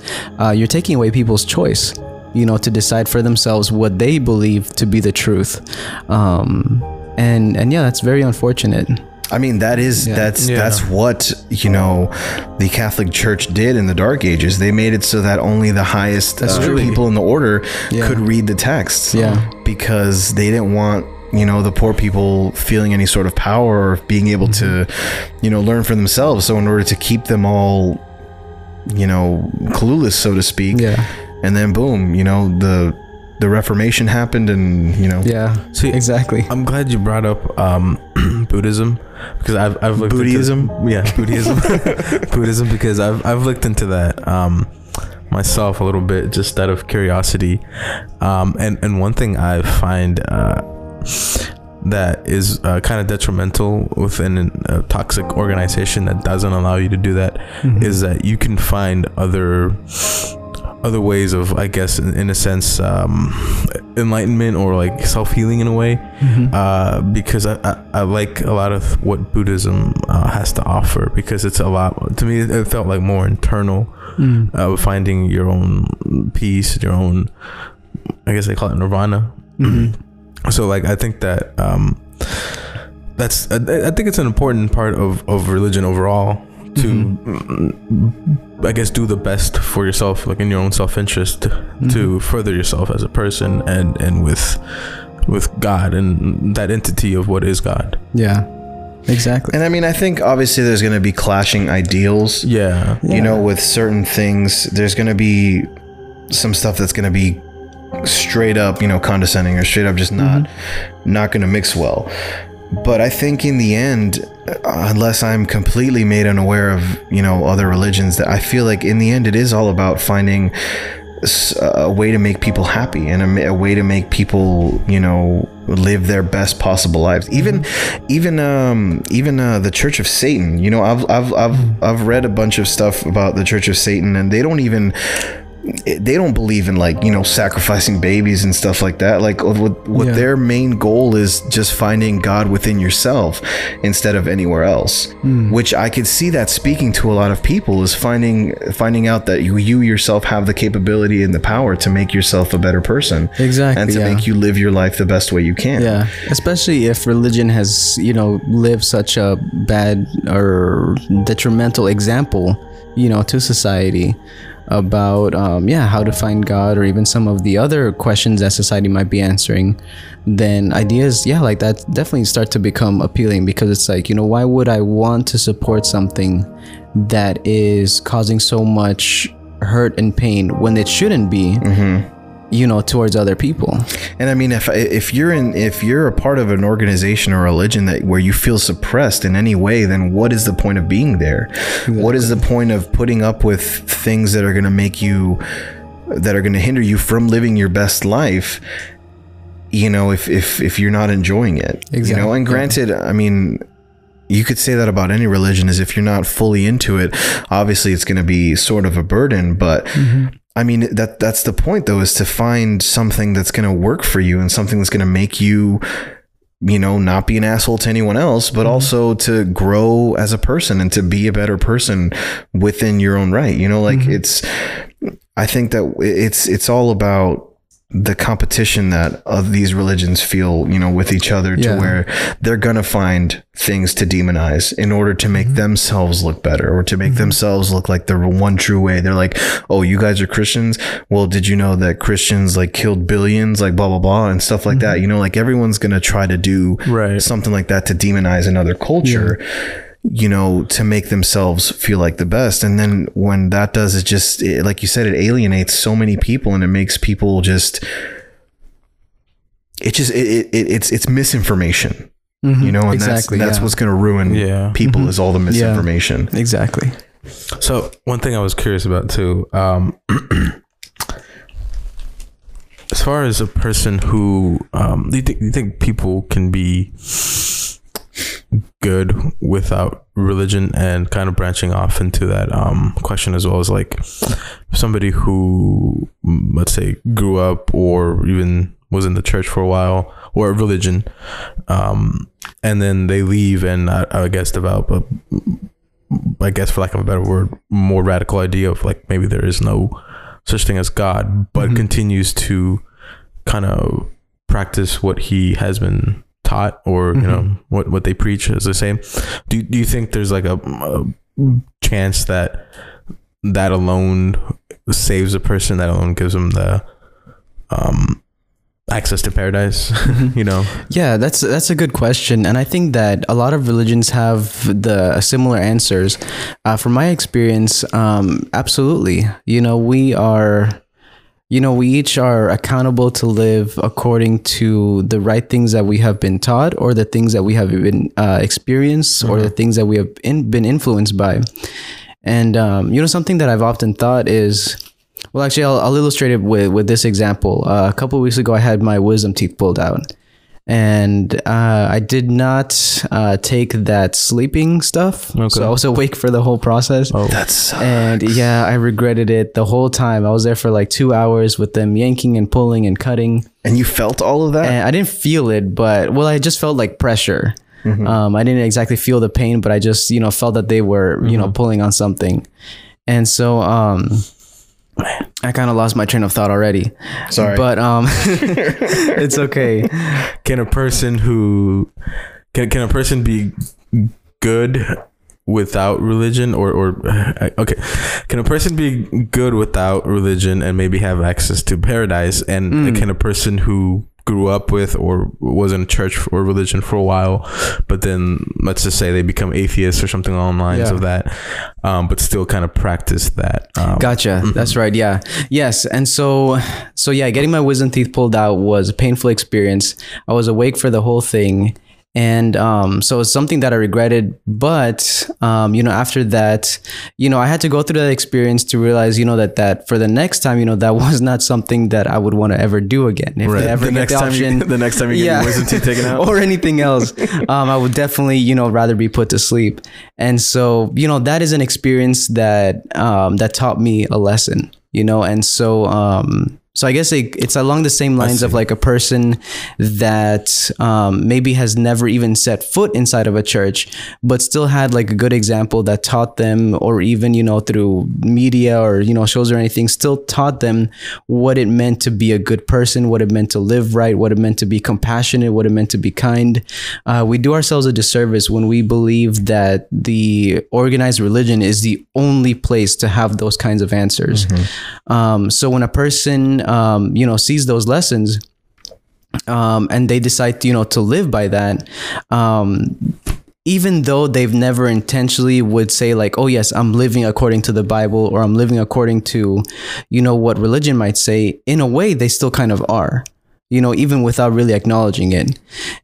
you're taking away people's choice, you know, to decide for themselves what they believe to be the truth. And yeah, that's very unfortunate. I mean, that's what, you know, the Catholic Church did in the Dark Ages. They made it so that only the highest people in the order could read the texts, because they didn't want, you know, the poor people feeling any sort of power or being able to, you know, learn for themselves. So in order to keep them all, you know, clueless, so to speak, and then boom, you know, the Reformation happened, and you know. Yeah. See, exactly. I'm glad you brought up Buddhism, because I've looked Buddhism, because I've looked into that myself a little bit, just out of curiosity, and one thing I find that is kind of detrimental within a toxic organization that doesn't allow you to do that is that you can find other ways of, I guess, in a sense, enlightenment or like self-healing in a way, because I like a lot of what Buddhism has to offer, because it's a lot, to me it felt like more internal, finding your own peace, your own, I guess they call it nirvana. So like I think that I think it's an important part of religion overall, to I guess do the best for yourself, like in your own self-interest, to further yourself as a person and with God and that entity of what is God. Yeah, exactly. And I mean, I think obviously there's going to be clashing ideals. Yeah. You know, with certain things, there's going to be some stuff that's going to be straight up, you know, condescending, or straight up just not going to mix well. But I think in the end, unless I'm completely made unaware of, you know, other religions, that I feel like in the end, it is all about finding a way to make people happy and a way to make people, you know, live their best possible lives. Even the Church of Satan, you know, I've read a bunch of stuff about the Church of Satan, and they don't even they don't believe in, like, you know, sacrificing babies and stuff like that. Like, what their main goal is just finding God within yourself instead of anywhere else, which I could see that speaking to a lot of people, is finding out that you yourself have the capability and the power to make yourself a better person. Exactly. And to make you live your life the best way you can. Yeah. Especially if religion has, you know, lived such a bad or detrimental example, you know, to society, about how to find God, or even some of the other questions that society might be answering, then ideas like that definitely start to become appealing, because it's like, you know, why would I want to support something that is causing so much hurt and pain when it shouldn't be, you know, towards other people? And I mean, if you're a part of an organization or religion that where you feel suppressed in any way, then what is the point of being there? Exactly. What is the point of putting up with things that are going to hinder you from living your best life, you know, if you're not enjoying it? Exactly. You know, and granted, I mean, you could say that about any religion, is if you're not fully into it, obviously it's going to be sort of a burden, but I mean, that's the point, though, is to find something that's going to work for you, and something that's going to make you, you know, not be an asshole to anyone else, but also to grow as a person and to be a better person within your own right. You know, like I think that it's all about the competition that of these religions feel, you know, with each other, to where they're going to find things to demonize in order to make themselves look better, or to make themselves look like the one true way. They're like, oh, you guys are Christians. Well, did you know that Christians like killed billions, like blah, blah, blah, and stuff like that? You know, like everyone's going to try to do something like that to demonize another culture, you know, to make themselves feel like the best. And then when that does, it just, like you said, it alienates so many people, and it makes people it's misinformation, you know, and that's what's going to ruin people is all the misinformation. Yeah, exactly. So one thing I was curious about too, as far as a person who, do you think people can be good without religion? And kind of branching off into that question as well, is like somebody who, let's say, grew up or even was in the church for a while, or religion, and then they leave and I guess develop a, I guess for lack of a better word, more radical idea of like maybe there is no such thing as God, but continues to kind of practice what he has been taught, or you know, what they preach is the same. Do you think there's like a chance that alone saves a person, that alone gives them the access to paradise? You know? Yeah, that's a good question, and I think that a lot of religions have the similar answers. From my experience, absolutely. You know, we each are accountable to live according to the right things that we have been taught, or the things that we have been experienced, or the things that we have been influenced by. And, you know, something that I've often thought is, well, actually, I'll illustrate it with this example. A couple of weeks ago, I had my wisdom teeth pulled out, and I did not take that sleeping stuff. Okay. So I was awake for the whole process. Oh, that sucks. And yeah, I regretted it the whole time. I was there for like 2 hours with them yanking and pulling and cutting. And you felt all of that? And I didn't feel it, but I just felt like pressure. I didn't exactly feel the pain, but I just, you know, felt that they were, you know, pulling on something. And so, I kind of lost my train of thought already. Sorry. But it's okay. Can a person be good without religion, can a person be good without religion and maybe have access to paradise? And can a person who grew up with or was in church or religion for a while, but then let's just say they become atheists or something along the lines of that, but still kind of practice that. Gotcha. That's right. Yeah. Yes. And so yeah, getting my wisdom teeth pulled out was a painful experience. I was awake for the whole thing. And so it's something that I regretted, but you know, after that, you know, I had to go through that experience to realize, you know, that for the next time, you know, that was not something that I would want to ever do again. If I ever get the option, the next time you get your wisdom teeth taken out or anything else, I would definitely, you know, rather be put to sleep. And so, you know, that is an experience that taught me a lesson. you know? And so, so I guess it's along the same lines of like a person that maybe has never even set foot inside of a church, but still had like a good example that taught them, or even, you know, through media or, you know, shows or anything, still taught them what it meant to be a good person, what it meant to live right, what it meant to be compassionate, what it meant to be kind. We do ourselves a disservice when we believe that the organized religion is the only place to have those kinds of answers. Mm-hmm. So when a person sees those lessons, and they decide, you know, to live by that, even though they've never intentionally would say like, oh yes, I'm living according to the Bible, or I'm living according to, you know, what religion might say, in a way, they still kind of are, you know, even without really acknowledging it.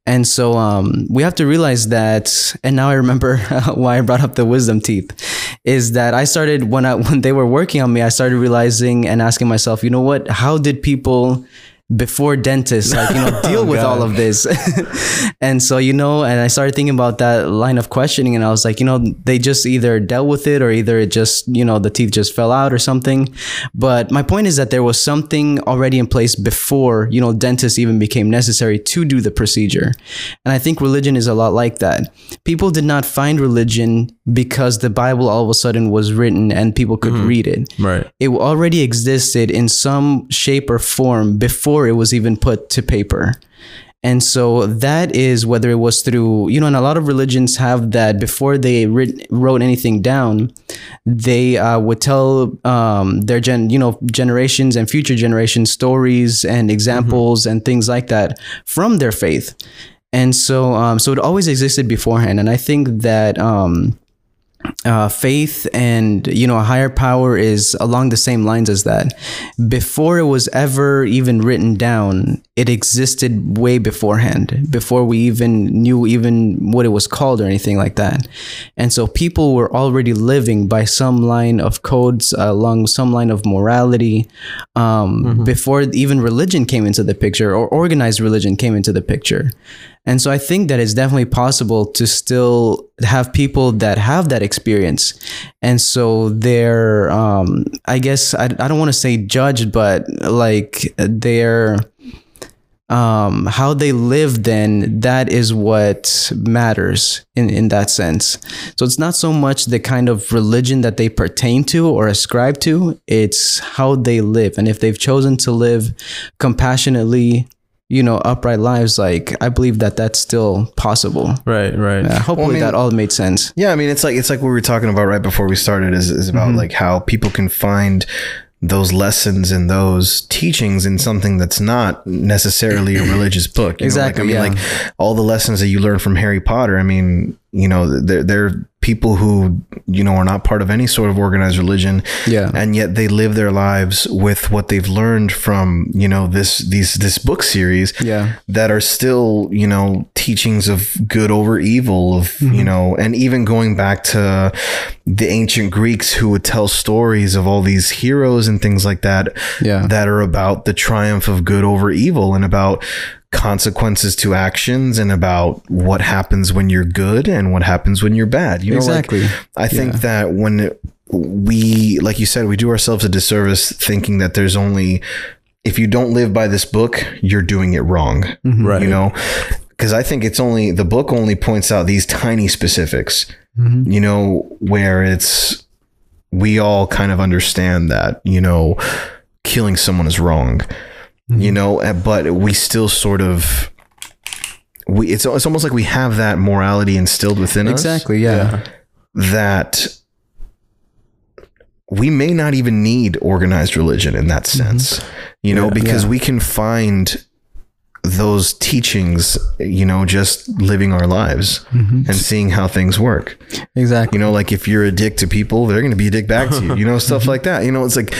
And so, we have to realize that. And now I remember why I brought up the wisdom teeth, is that I started when they were working on me, I started realizing and asking myself, you know what, how did people before dentists, like, you know, deal with all of this? And so, you know, and I started thinking about that line of questioning, and I was like, you know, they just either dealt with it, or either it just, you know, the teeth just fell out or something. But my point is that there was something already in place before, you know, dentists even became necessary to do the procedure. And I think religion is a lot like that. People did not find religion because the Bible all of a sudden was written and people could read it. Right. It already existed in some shape or form before it was even put to paper. And so that is, whether it was through, you know, and a lot of religions have that before they wrote anything down, they would tell their generations and future generations stories and examples and things like that from their faith. And so so it always existed beforehand. And I think that faith and, you know, a higher power is along the same lines as that. Before it was ever even written down, it existed way beforehand, before we even knew even what it was called or anything like that. And so people were already living by some line of codes, along some line of morality, before even religion came into the picture, or organized religion came into the picture. And so I think that it's definitely possible to still have people that have that experience. And so they're, I guess, I don't want to say judged, but like they're, how they live then, that is what matters in that sense. So it's not so much the kind of religion that they pertain to or ascribe to, it's how they live. And if they've chosen to live compassionately, you know, upright lives, like, I believe that that's still possible. Right, right. Hopefully that all made sense. Yeah, I mean, it's like what we were talking about right before we started is about like how people can find those lessons and those teachings in something that's not necessarily a religious book. Exactly. Know? Like, I mean, like all the lessons that you learn from Harry Potter, I mean, you know, they're people who, you know, are not part of any sort of organized religion, and yet they live their lives with what they've learned from, you know, this book series, that are still, you know, teachings of good over evil, of you know, and even going back to the ancient Greeks who would tell stories of all these heroes and things like that, that are about the triumph of good over evil and about consequences to actions and about what happens when you're good and what happens when you're bad. You know, exactly. Like, I think that when we, like you said, we do ourselves a disservice thinking that there's only, if you don't live by this book, you're doing it wrong. Right. You know, because I think it's only, the book only points out these tiny specifics, you know, where it's, we all kind of understand that, you know, killing someone is wrong. You know, but we still sort of, it's almost like we have that morality instilled within us. Exactly, yeah. That we may not even need organized religion in that sense, you know, because we can find those teachings, you know, just living our lives and seeing how things work. Exactly. You know, like if you're a dick to people, they're going to be a dick back to you, you know, stuff like that. You know, it's like,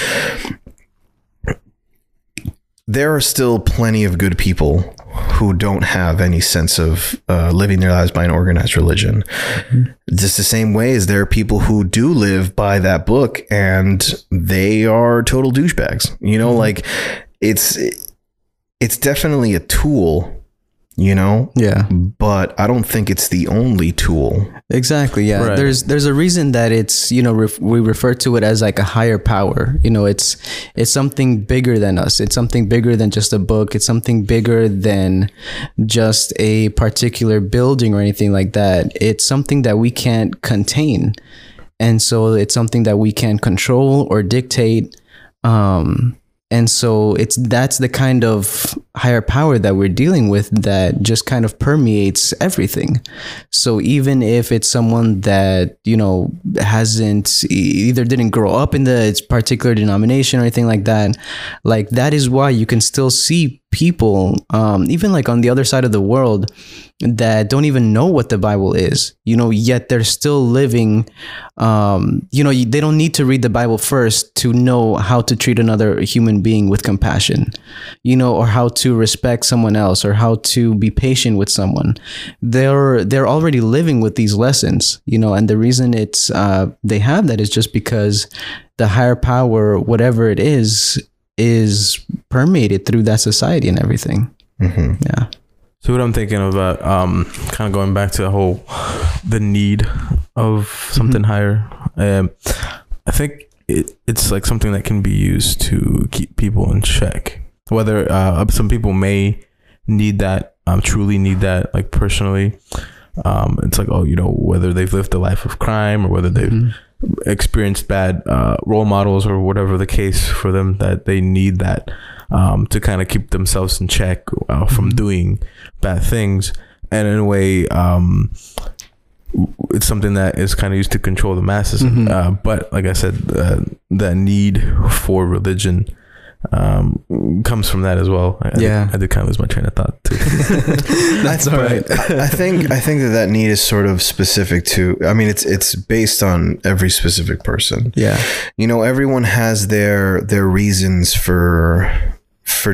there are still plenty of good people who don't have any sense of living their lives by an organized religion. Just the same way as there are people who do live by that book and they are total douchebags. You know, like it's definitely a tool you know? Yeah. But I don't think it's the only tool. Exactly. Yeah. Right. There's a reason that it's, you know, we refer to it as like a higher power. You know, it's something bigger than us. It's something bigger than just a book. It's something bigger than just a particular building or anything like that. It's something that we can't contain. And so it's something that we can't control or dictate. And so that's the kind of higher power that we're dealing with that just kind of permeates everything. So even if it's someone that, you know, didn't grow up in its particular denomination or anything like that is why you can still see people, even like on the other side of the world that don't even know what the Bible is, you know, yet they're still living, you know, they don't need to read the Bible first to know how to treat another human being with compassion, you know, or how to respect someone else or how to be patient with someone. They're already living with these lessons, you know, and the reason it's, they have that is just because the higher power, whatever it is permeated through that society and everything. Mm-hmm. Yeah. So what I'm thinking about, kind of going back to the need of something higher. I think it's like something that can be used to keep people in check. Whether some people may need that, truly need that, like personally. It's like, oh, you know, whether they've lived a life of crime or whether they've experienced bad role models or whatever the case for them, that they need that. To kind of keep themselves in check from doing bad things. And in a way, it's something that is kind of used to control the masses. Mm-hmm. But like I said, that need for religion comes from that as well. I did kind of lose my train of thought too. That's all right. I think that need is sort of specific to, I mean, it's based on every specific person. Yeah. You know, everyone has their reasons for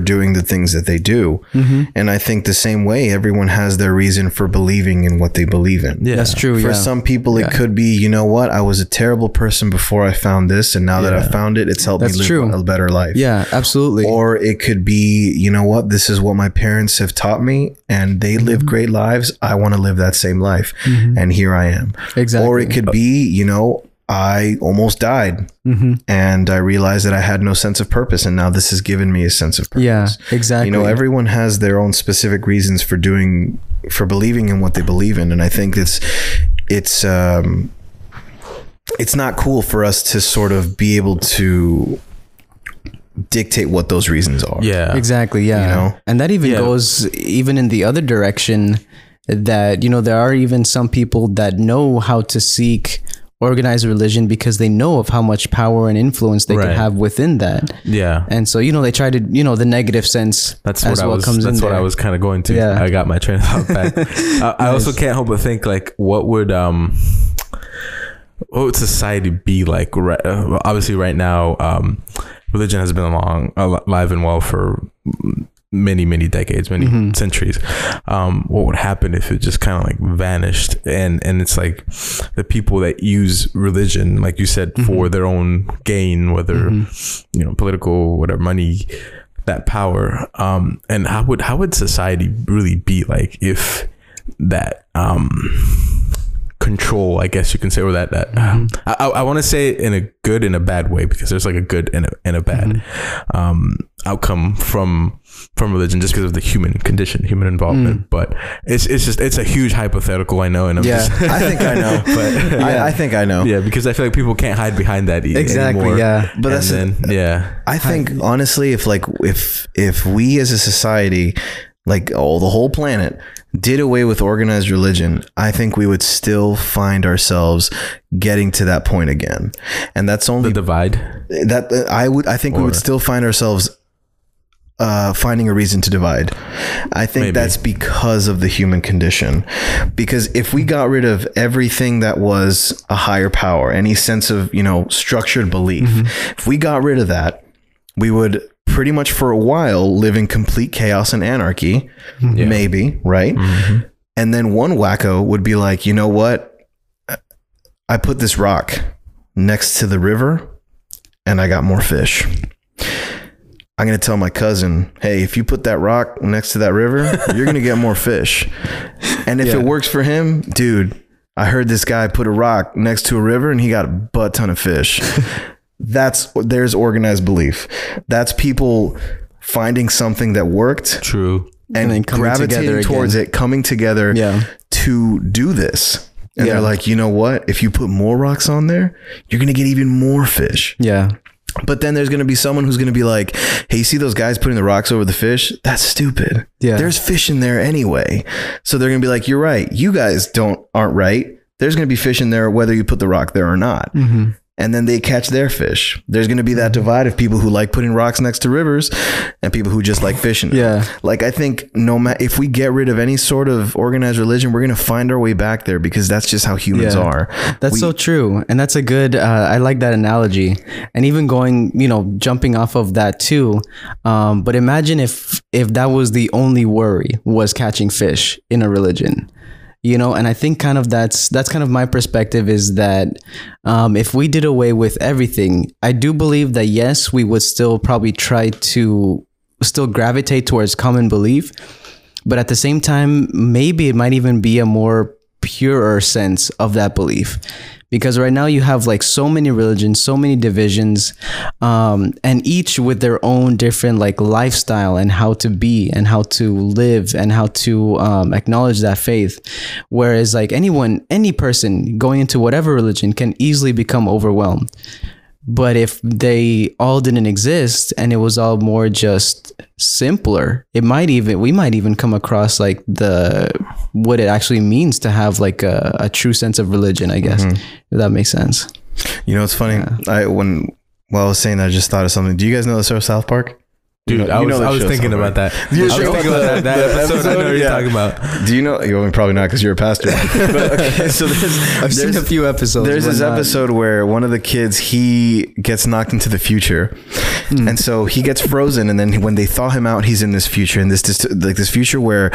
doing the things that they do. Mm-hmm. And I think the same way everyone has their reason for believing in what they believe in. Yeah, that's true. For some people, it could be, you know what? I was a terrible person before I found this. And now that I found it, it's helped me live a better life. Yeah, absolutely. Or it could be, you know what? This is what my parents have taught me and they live great lives. I want to live that same life. Mm-hmm. And here I am. Exactly. Or it could be, you know, I almost died and I realized that I had no sense of purpose. And now this has given me a sense of purpose. Yeah, exactly. You know, everyone has their own specific reasons for believing in what they believe in. And I think it's not cool for us to sort of be able to dictate what those reasons are. Yeah, exactly. Yeah. You know? And that even goes even in the other direction that, you know, there are even some people that know how to seek organized religion because they know of how much power and influence they can have within that. Yeah. And so, you know, they try to, you know, the negative sense. That's what I was kind of going to. Yeah. I got my train of thought back. I also can't help but think, like, what would society be like? Right, obviously right now, religion has been alive and well for many, many decades, many centuries. What would happen if it just kind of like vanished? And it's like the people that use religion, like you said, for their own gain, whether, you know, political, whatever, money, that power. And how would society really be like if that, control, I guess you can say, or that I want to say it in a good and a bad way, because there's like a good and a bad outcome from religion just because of the human condition, human involvement. But it's just a huge hypothetical, I know, and I'm I think I know, but I think I know, because I feel like people can't hide behind that anymore. Yeah, but I think honestly, if we as a society, like the whole planet, did away with organized religion, I think we would still find ourselves getting to that point again. And that's only the divide that I think we would still find ourselves finding a reason to divide. I think that's because of the human condition, because if we got rid of everything that was a higher power, any sense of, you know, structured belief, if we got rid of that, we would pretty much for a while live in complete chaos and anarchy, maybe, right? And then one wacko would be like, you know what? I put this rock next to the river and I got more fish. I'm going to tell my cousin, hey, if you put that rock next to that river, you're going to get more fish. And if it works for him, dude, I heard this guy put a rock next to a river and he got a butt ton of fish. There's organized belief. That's people finding something that worked. True. And then gravitating towards it, coming together to do this. And they're like, you know what? If you put more rocks on there, you're going to get even more fish. Yeah. But then there's going to be someone who's going to be like, hey, you see those guys putting the rocks over the fish? That's stupid. Yeah. There's fish in there anyway. So they're going to be like, you're right. You guys aren't right. There's going to be fish in there whether you put the rock there or not. Mm-hmm. And then they catch their fish. There's going to be that divide of people who like putting rocks next to rivers and people who just like fishing. Yeah. Like, I think if we get rid of any sort of organized religion, we're going to find our way back there because that's just how humans are. That's so true. And that's a good, I like that analogy. And even going, jumping off of that too. But imagine if that was the only worry was catching fish in a religion. And I think kind of that's kind of my perspective is that if we did away with everything, I do believe that, yes, we would still probably try to still gravitate towards common belief. But at the same time, maybe it might even be a more purer sense of that belief, because right now you have like so many religions, so many divisions, and each with their own different like lifestyle and how to be and how to live and how to acknowledge that faith. Whereas like any person going into whatever religion can easily become overwhelmed. But if they all didn't exist and it was all more just simpler, we might even come across like what it actually means to have like a true sense of religion, I guess, if that makes sense. It's funny. Yeah. While I was saying that, I just thought of something. Do you guys know the show South Park? Dude, I was thinking about that. I was thinking about that episode. I know what you're talking about. Do you know? Probably not, because you're a pastor. But okay, so I've seen a few episodes. There's this episode where one of the kids, he gets knocked into the future. Mm. And so he gets frozen. And then when they thaw him out, he's in this future. And this future where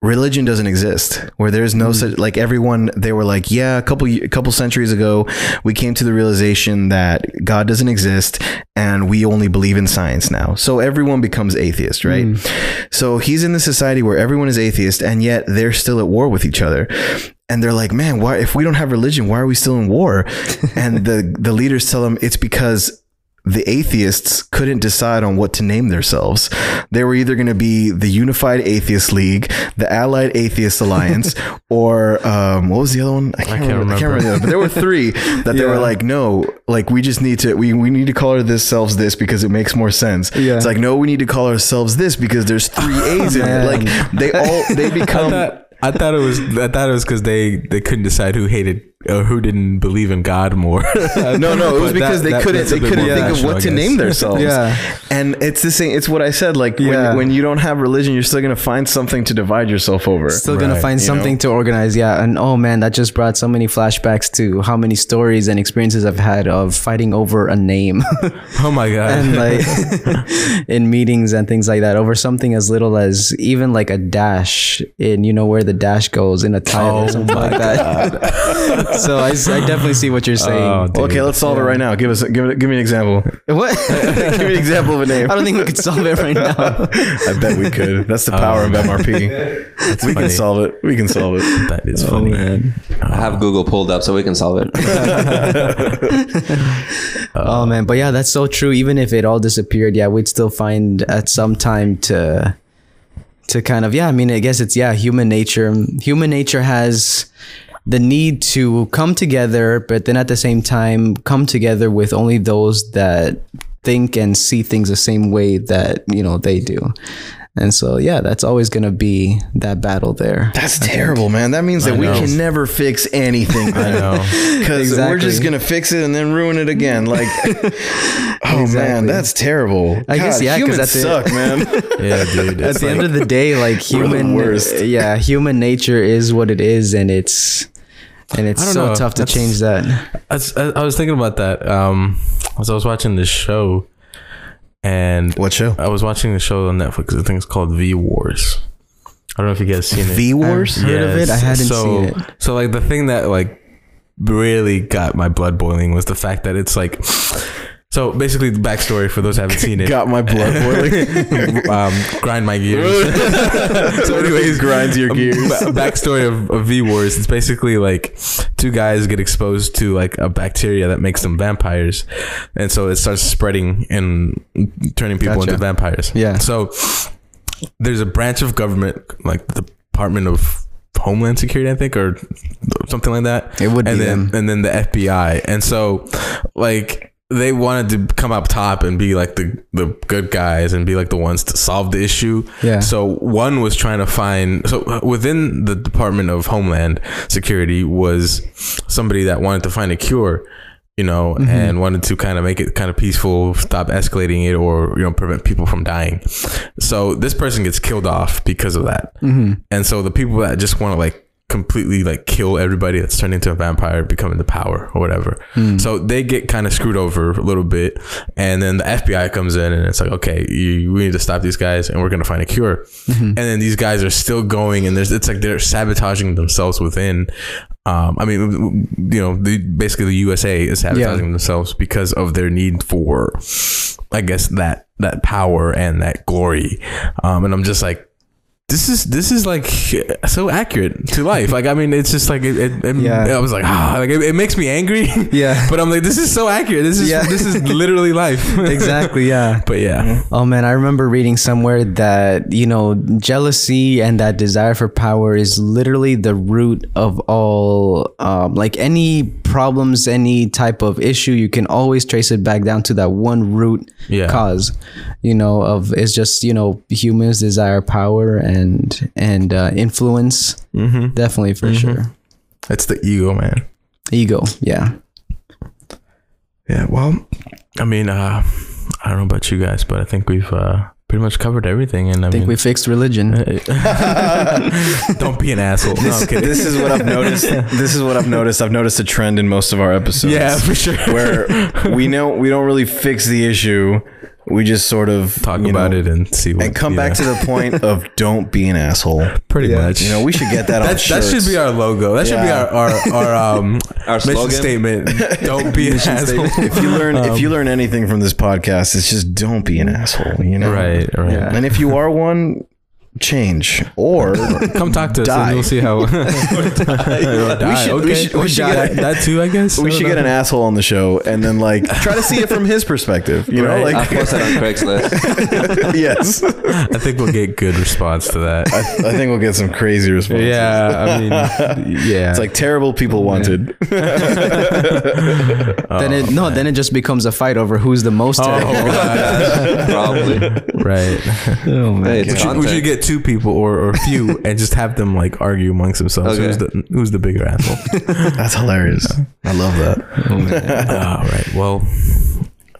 religion doesn't exist, where there's no such, like everyone, they were like, a couple centuries ago, we came to the realization that God doesn't exist and we only believe in science now. So everyone becomes atheist, right? Mm. So he's in this society where everyone is atheist and yet they're still at war with each other. And they're like, man, why, if we don't have religion, why are we still in war? And the leaders tell them it's because the atheists couldn't decide on what to name themselves. They were either going to be the Unified Atheist League, the Allied Atheist Alliance, or what was the other one? I can't remember. But there were three that they were like, no, like we just need to, we need to call ourselves this because it makes more sense. Yeah. It's like, no, we need to call ourselves this because there's three A's in it. Like they become. I thought it was because they couldn't decide who hated or who didn't believe in God more. No, it was because they couldn't think of what to name themselves. And it's the same. It's what I said. Like when you don't have religion, you're still gonna find something to divide yourself over. Still gonna find something to organize. Yeah, and oh man, that just brought so many flashbacks to how many stories and experiences I've had of fighting over a name. Oh my god! And like in meetings and things like that over something as little as even like a dash in where the dash goes in a tile or something like that. So I definitely see what you're saying. Okay, let's solve it right now. Give me an example. What? Give me an example of a name. I don't think we could solve it right now. I bet we could. That's the power of MRP. We can solve it. That is funny. Man. I have Google pulled up so we can solve it. Oh man, but yeah, that's so true. Even if it all disappeared, we'd still find at some time to kind of, I guess it's, human nature. Human nature has the need to come together, but then at the same time, come together with only those that think and see things the same way that, they do. And so, that's always going to be that battle there. That's terrible, man. That means that we can never fix anything. I know. Because we're just going to fix it and then ruin it again. Like, man, that's terrible. I guess, humans suck, man. Yeah, dude. At the end of the day, like human nature is what it is. And it's so tough to change that. I was thinking about that as I was watching this show. And what show? I was watching the show on Netflix. I think it's called V Wars. I don't know if you guys seen it. V Wars? I've heard of it? I hadn't seen it. So like the thing that like really got my blood boiling was the fact that it's like So basically the backstory for those who haven't seen it. Got my blood boiling. Grind my gears. So anyways, grinds your gears. Backstory of V Wars. It's basically like two guys get exposed to like a bacteria that makes them vampires. And so it starts spreading and turning people into vampires. Yeah. So there's a branch of government, like the Department of Homeland Security, I think, or something like that. It would be them. And then the FBI. And so like... they wanted to come up top and be like the good guys and be like the ones to solve the issue. Yeah. So one was trying to find, so within the Department of Homeland Security was somebody that wanted to find a cure, you know, mm-hmm. and wanted to kind of make it kind of peaceful, stop escalating it, or, you know, prevent people from dying. So this person gets killed off because of that. Mm-hmm. And so the people that just want to like completely like kill everybody that's turned into a vampire becoming the power or whatever. So they get kind of screwed over a little bit, and then the FBI comes in and it's like, okay, we need to stop these guys and we're going to find a cure. Mm-hmm. And then these guys are still going, and there's, it's like they're sabotaging themselves within. I mean, you know, basically the USA is sabotaging themselves because of their need for, I guess, that power and that glory. And I'm just like, This is like so accurate to life. Like, I mean, it's just like I was like, it makes me angry. Yeah. But I'm like, this is so accurate. This is literally life. Exactly. Yeah. But yeah. Oh man, I remember reading somewhere that, you know, jealousy and that desire for power is literally the root of all like any problems, any type of issue. You can always trace it back down to that one root cause. You know, of it's just, you know, humans desire power and influence. Mm-hmm. Definitely, for sure. That's the ego, man. Ego. Yeah. Well, I mean, I don't know about you guys, but I think we've pretty much covered everything, and I think we fixed religion. Don't be an asshole. This is what I've noticed. I've noticed a trend in most of our episodes. Yeah, for sure. Where we don't really fix the issue. We just sort of talk about it and see what, and come back to the point of don't be an asshole. Pretty much. You know, we should get that on shirts. That should be our logo. That should be our slogan. Mission statement. Don't be an asshole. If you learn anything from this podcast, it's just don't be an asshole, you know? Right. Yeah. And if you are one, change or come talk to us and we'll see how we should get an asshole on the show and then like try to see it from his perspective, you know, like I'll post that on Craigslist. Yes, I think we'll get good response to that. I think we'll get some crazy responses. It's like terrible people wanted. Then it just becomes a fight over who's the most terrible. Probably right. Oh man, we should get two people or a few and just have them like argue amongst themselves. Okay. Who's the bigger asshole? That's hilarious. I love that. All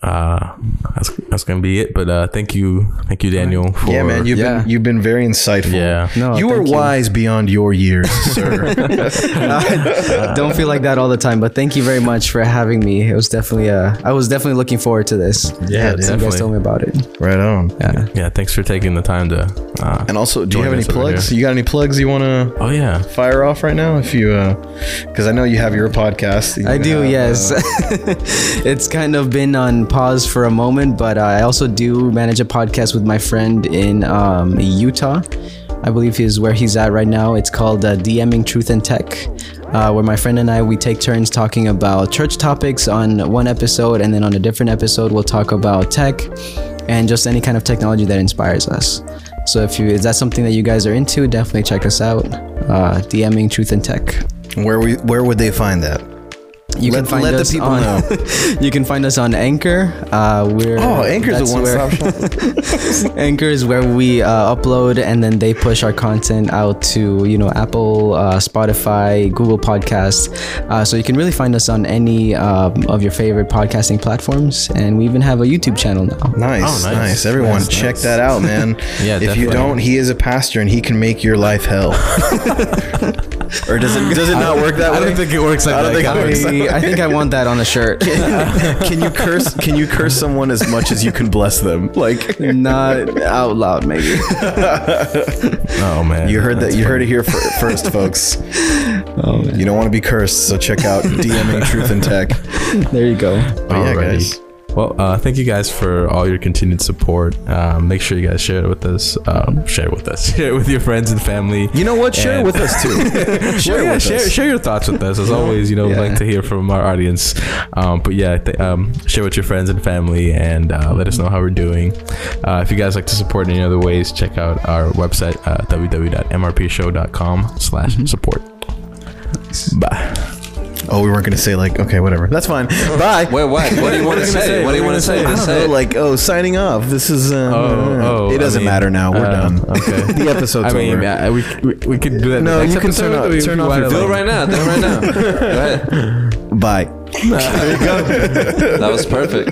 right. Well, that's gonna be it. But thank you, Daniel. For, yeah, man. You've been very insightful. Yeah. No, you were wise beyond your years, sir. I don't feel like that all the time, but thank you very much for having me. It was definitely I was definitely looking forward to this. Yeah, you guys told me about it. Right on. Yeah. Thanks for taking the time to. And also, do you have any plugs? You got any plugs you want to? Oh yeah. Fire off right now if you, because I know you have your podcast. I do. Yes. It's kind of been on pause for a moment, but I also do manage a podcast with my friend in Utah. I believe is where he's at right now. It's called DMing Truth and Tech, where my friend and I, we take turns talking about church topics on one episode, and then on a different episode we'll talk about tech and just any kind of technology that inspires us. So if that's something that you guys are into, definitely check us out. DMing Truth and Tech. Where would they find that? You can find us on Anchor. Anchor's a one-stop shop. Anchor is where we upload, and then they push our content out to, you know, Apple, Spotify, Google Podcasts. So you can really find us on any of your favorite podcasting platforms, and we even have a YouTube channel now. Nice. Everyone, check that out, man. Yeah, if definitely. You don't, he is a pastor, and he can make your life hell. Or does it not work that way? I don't think it works like that. I think I want that on a shirt. Can you curse someone as much as you can bless them? Like, not out loud, maybe. Oh man. You heard it here first, folks. Oh, man. You don't want to be cursed, so check out DMing Truth and Tech. There you go. All right, guys. Well, thank you guys for all your continued support. Make sure you guys share it with us. Share it with your friends and family. You know what? Share it with us too. Share your thoughts with us. As always, we'd like to hear from our audience. Share with your friends and family, and let us know how we're doing. If you guys like to support in any other ways, check out our website, www.mrpshow.com/support. Bye. Oh, we weren't going to say okay, whatever. That's fine. Bye. Wait, what? What do you want to say? What do you want to say? I don't know, signing off. This is... it doesn't matter now. We're done. Okay. The episode's over. We could do that. No, you can turn off your phone. Do it right now. Go ahead. Bye. There you go. That was perfect.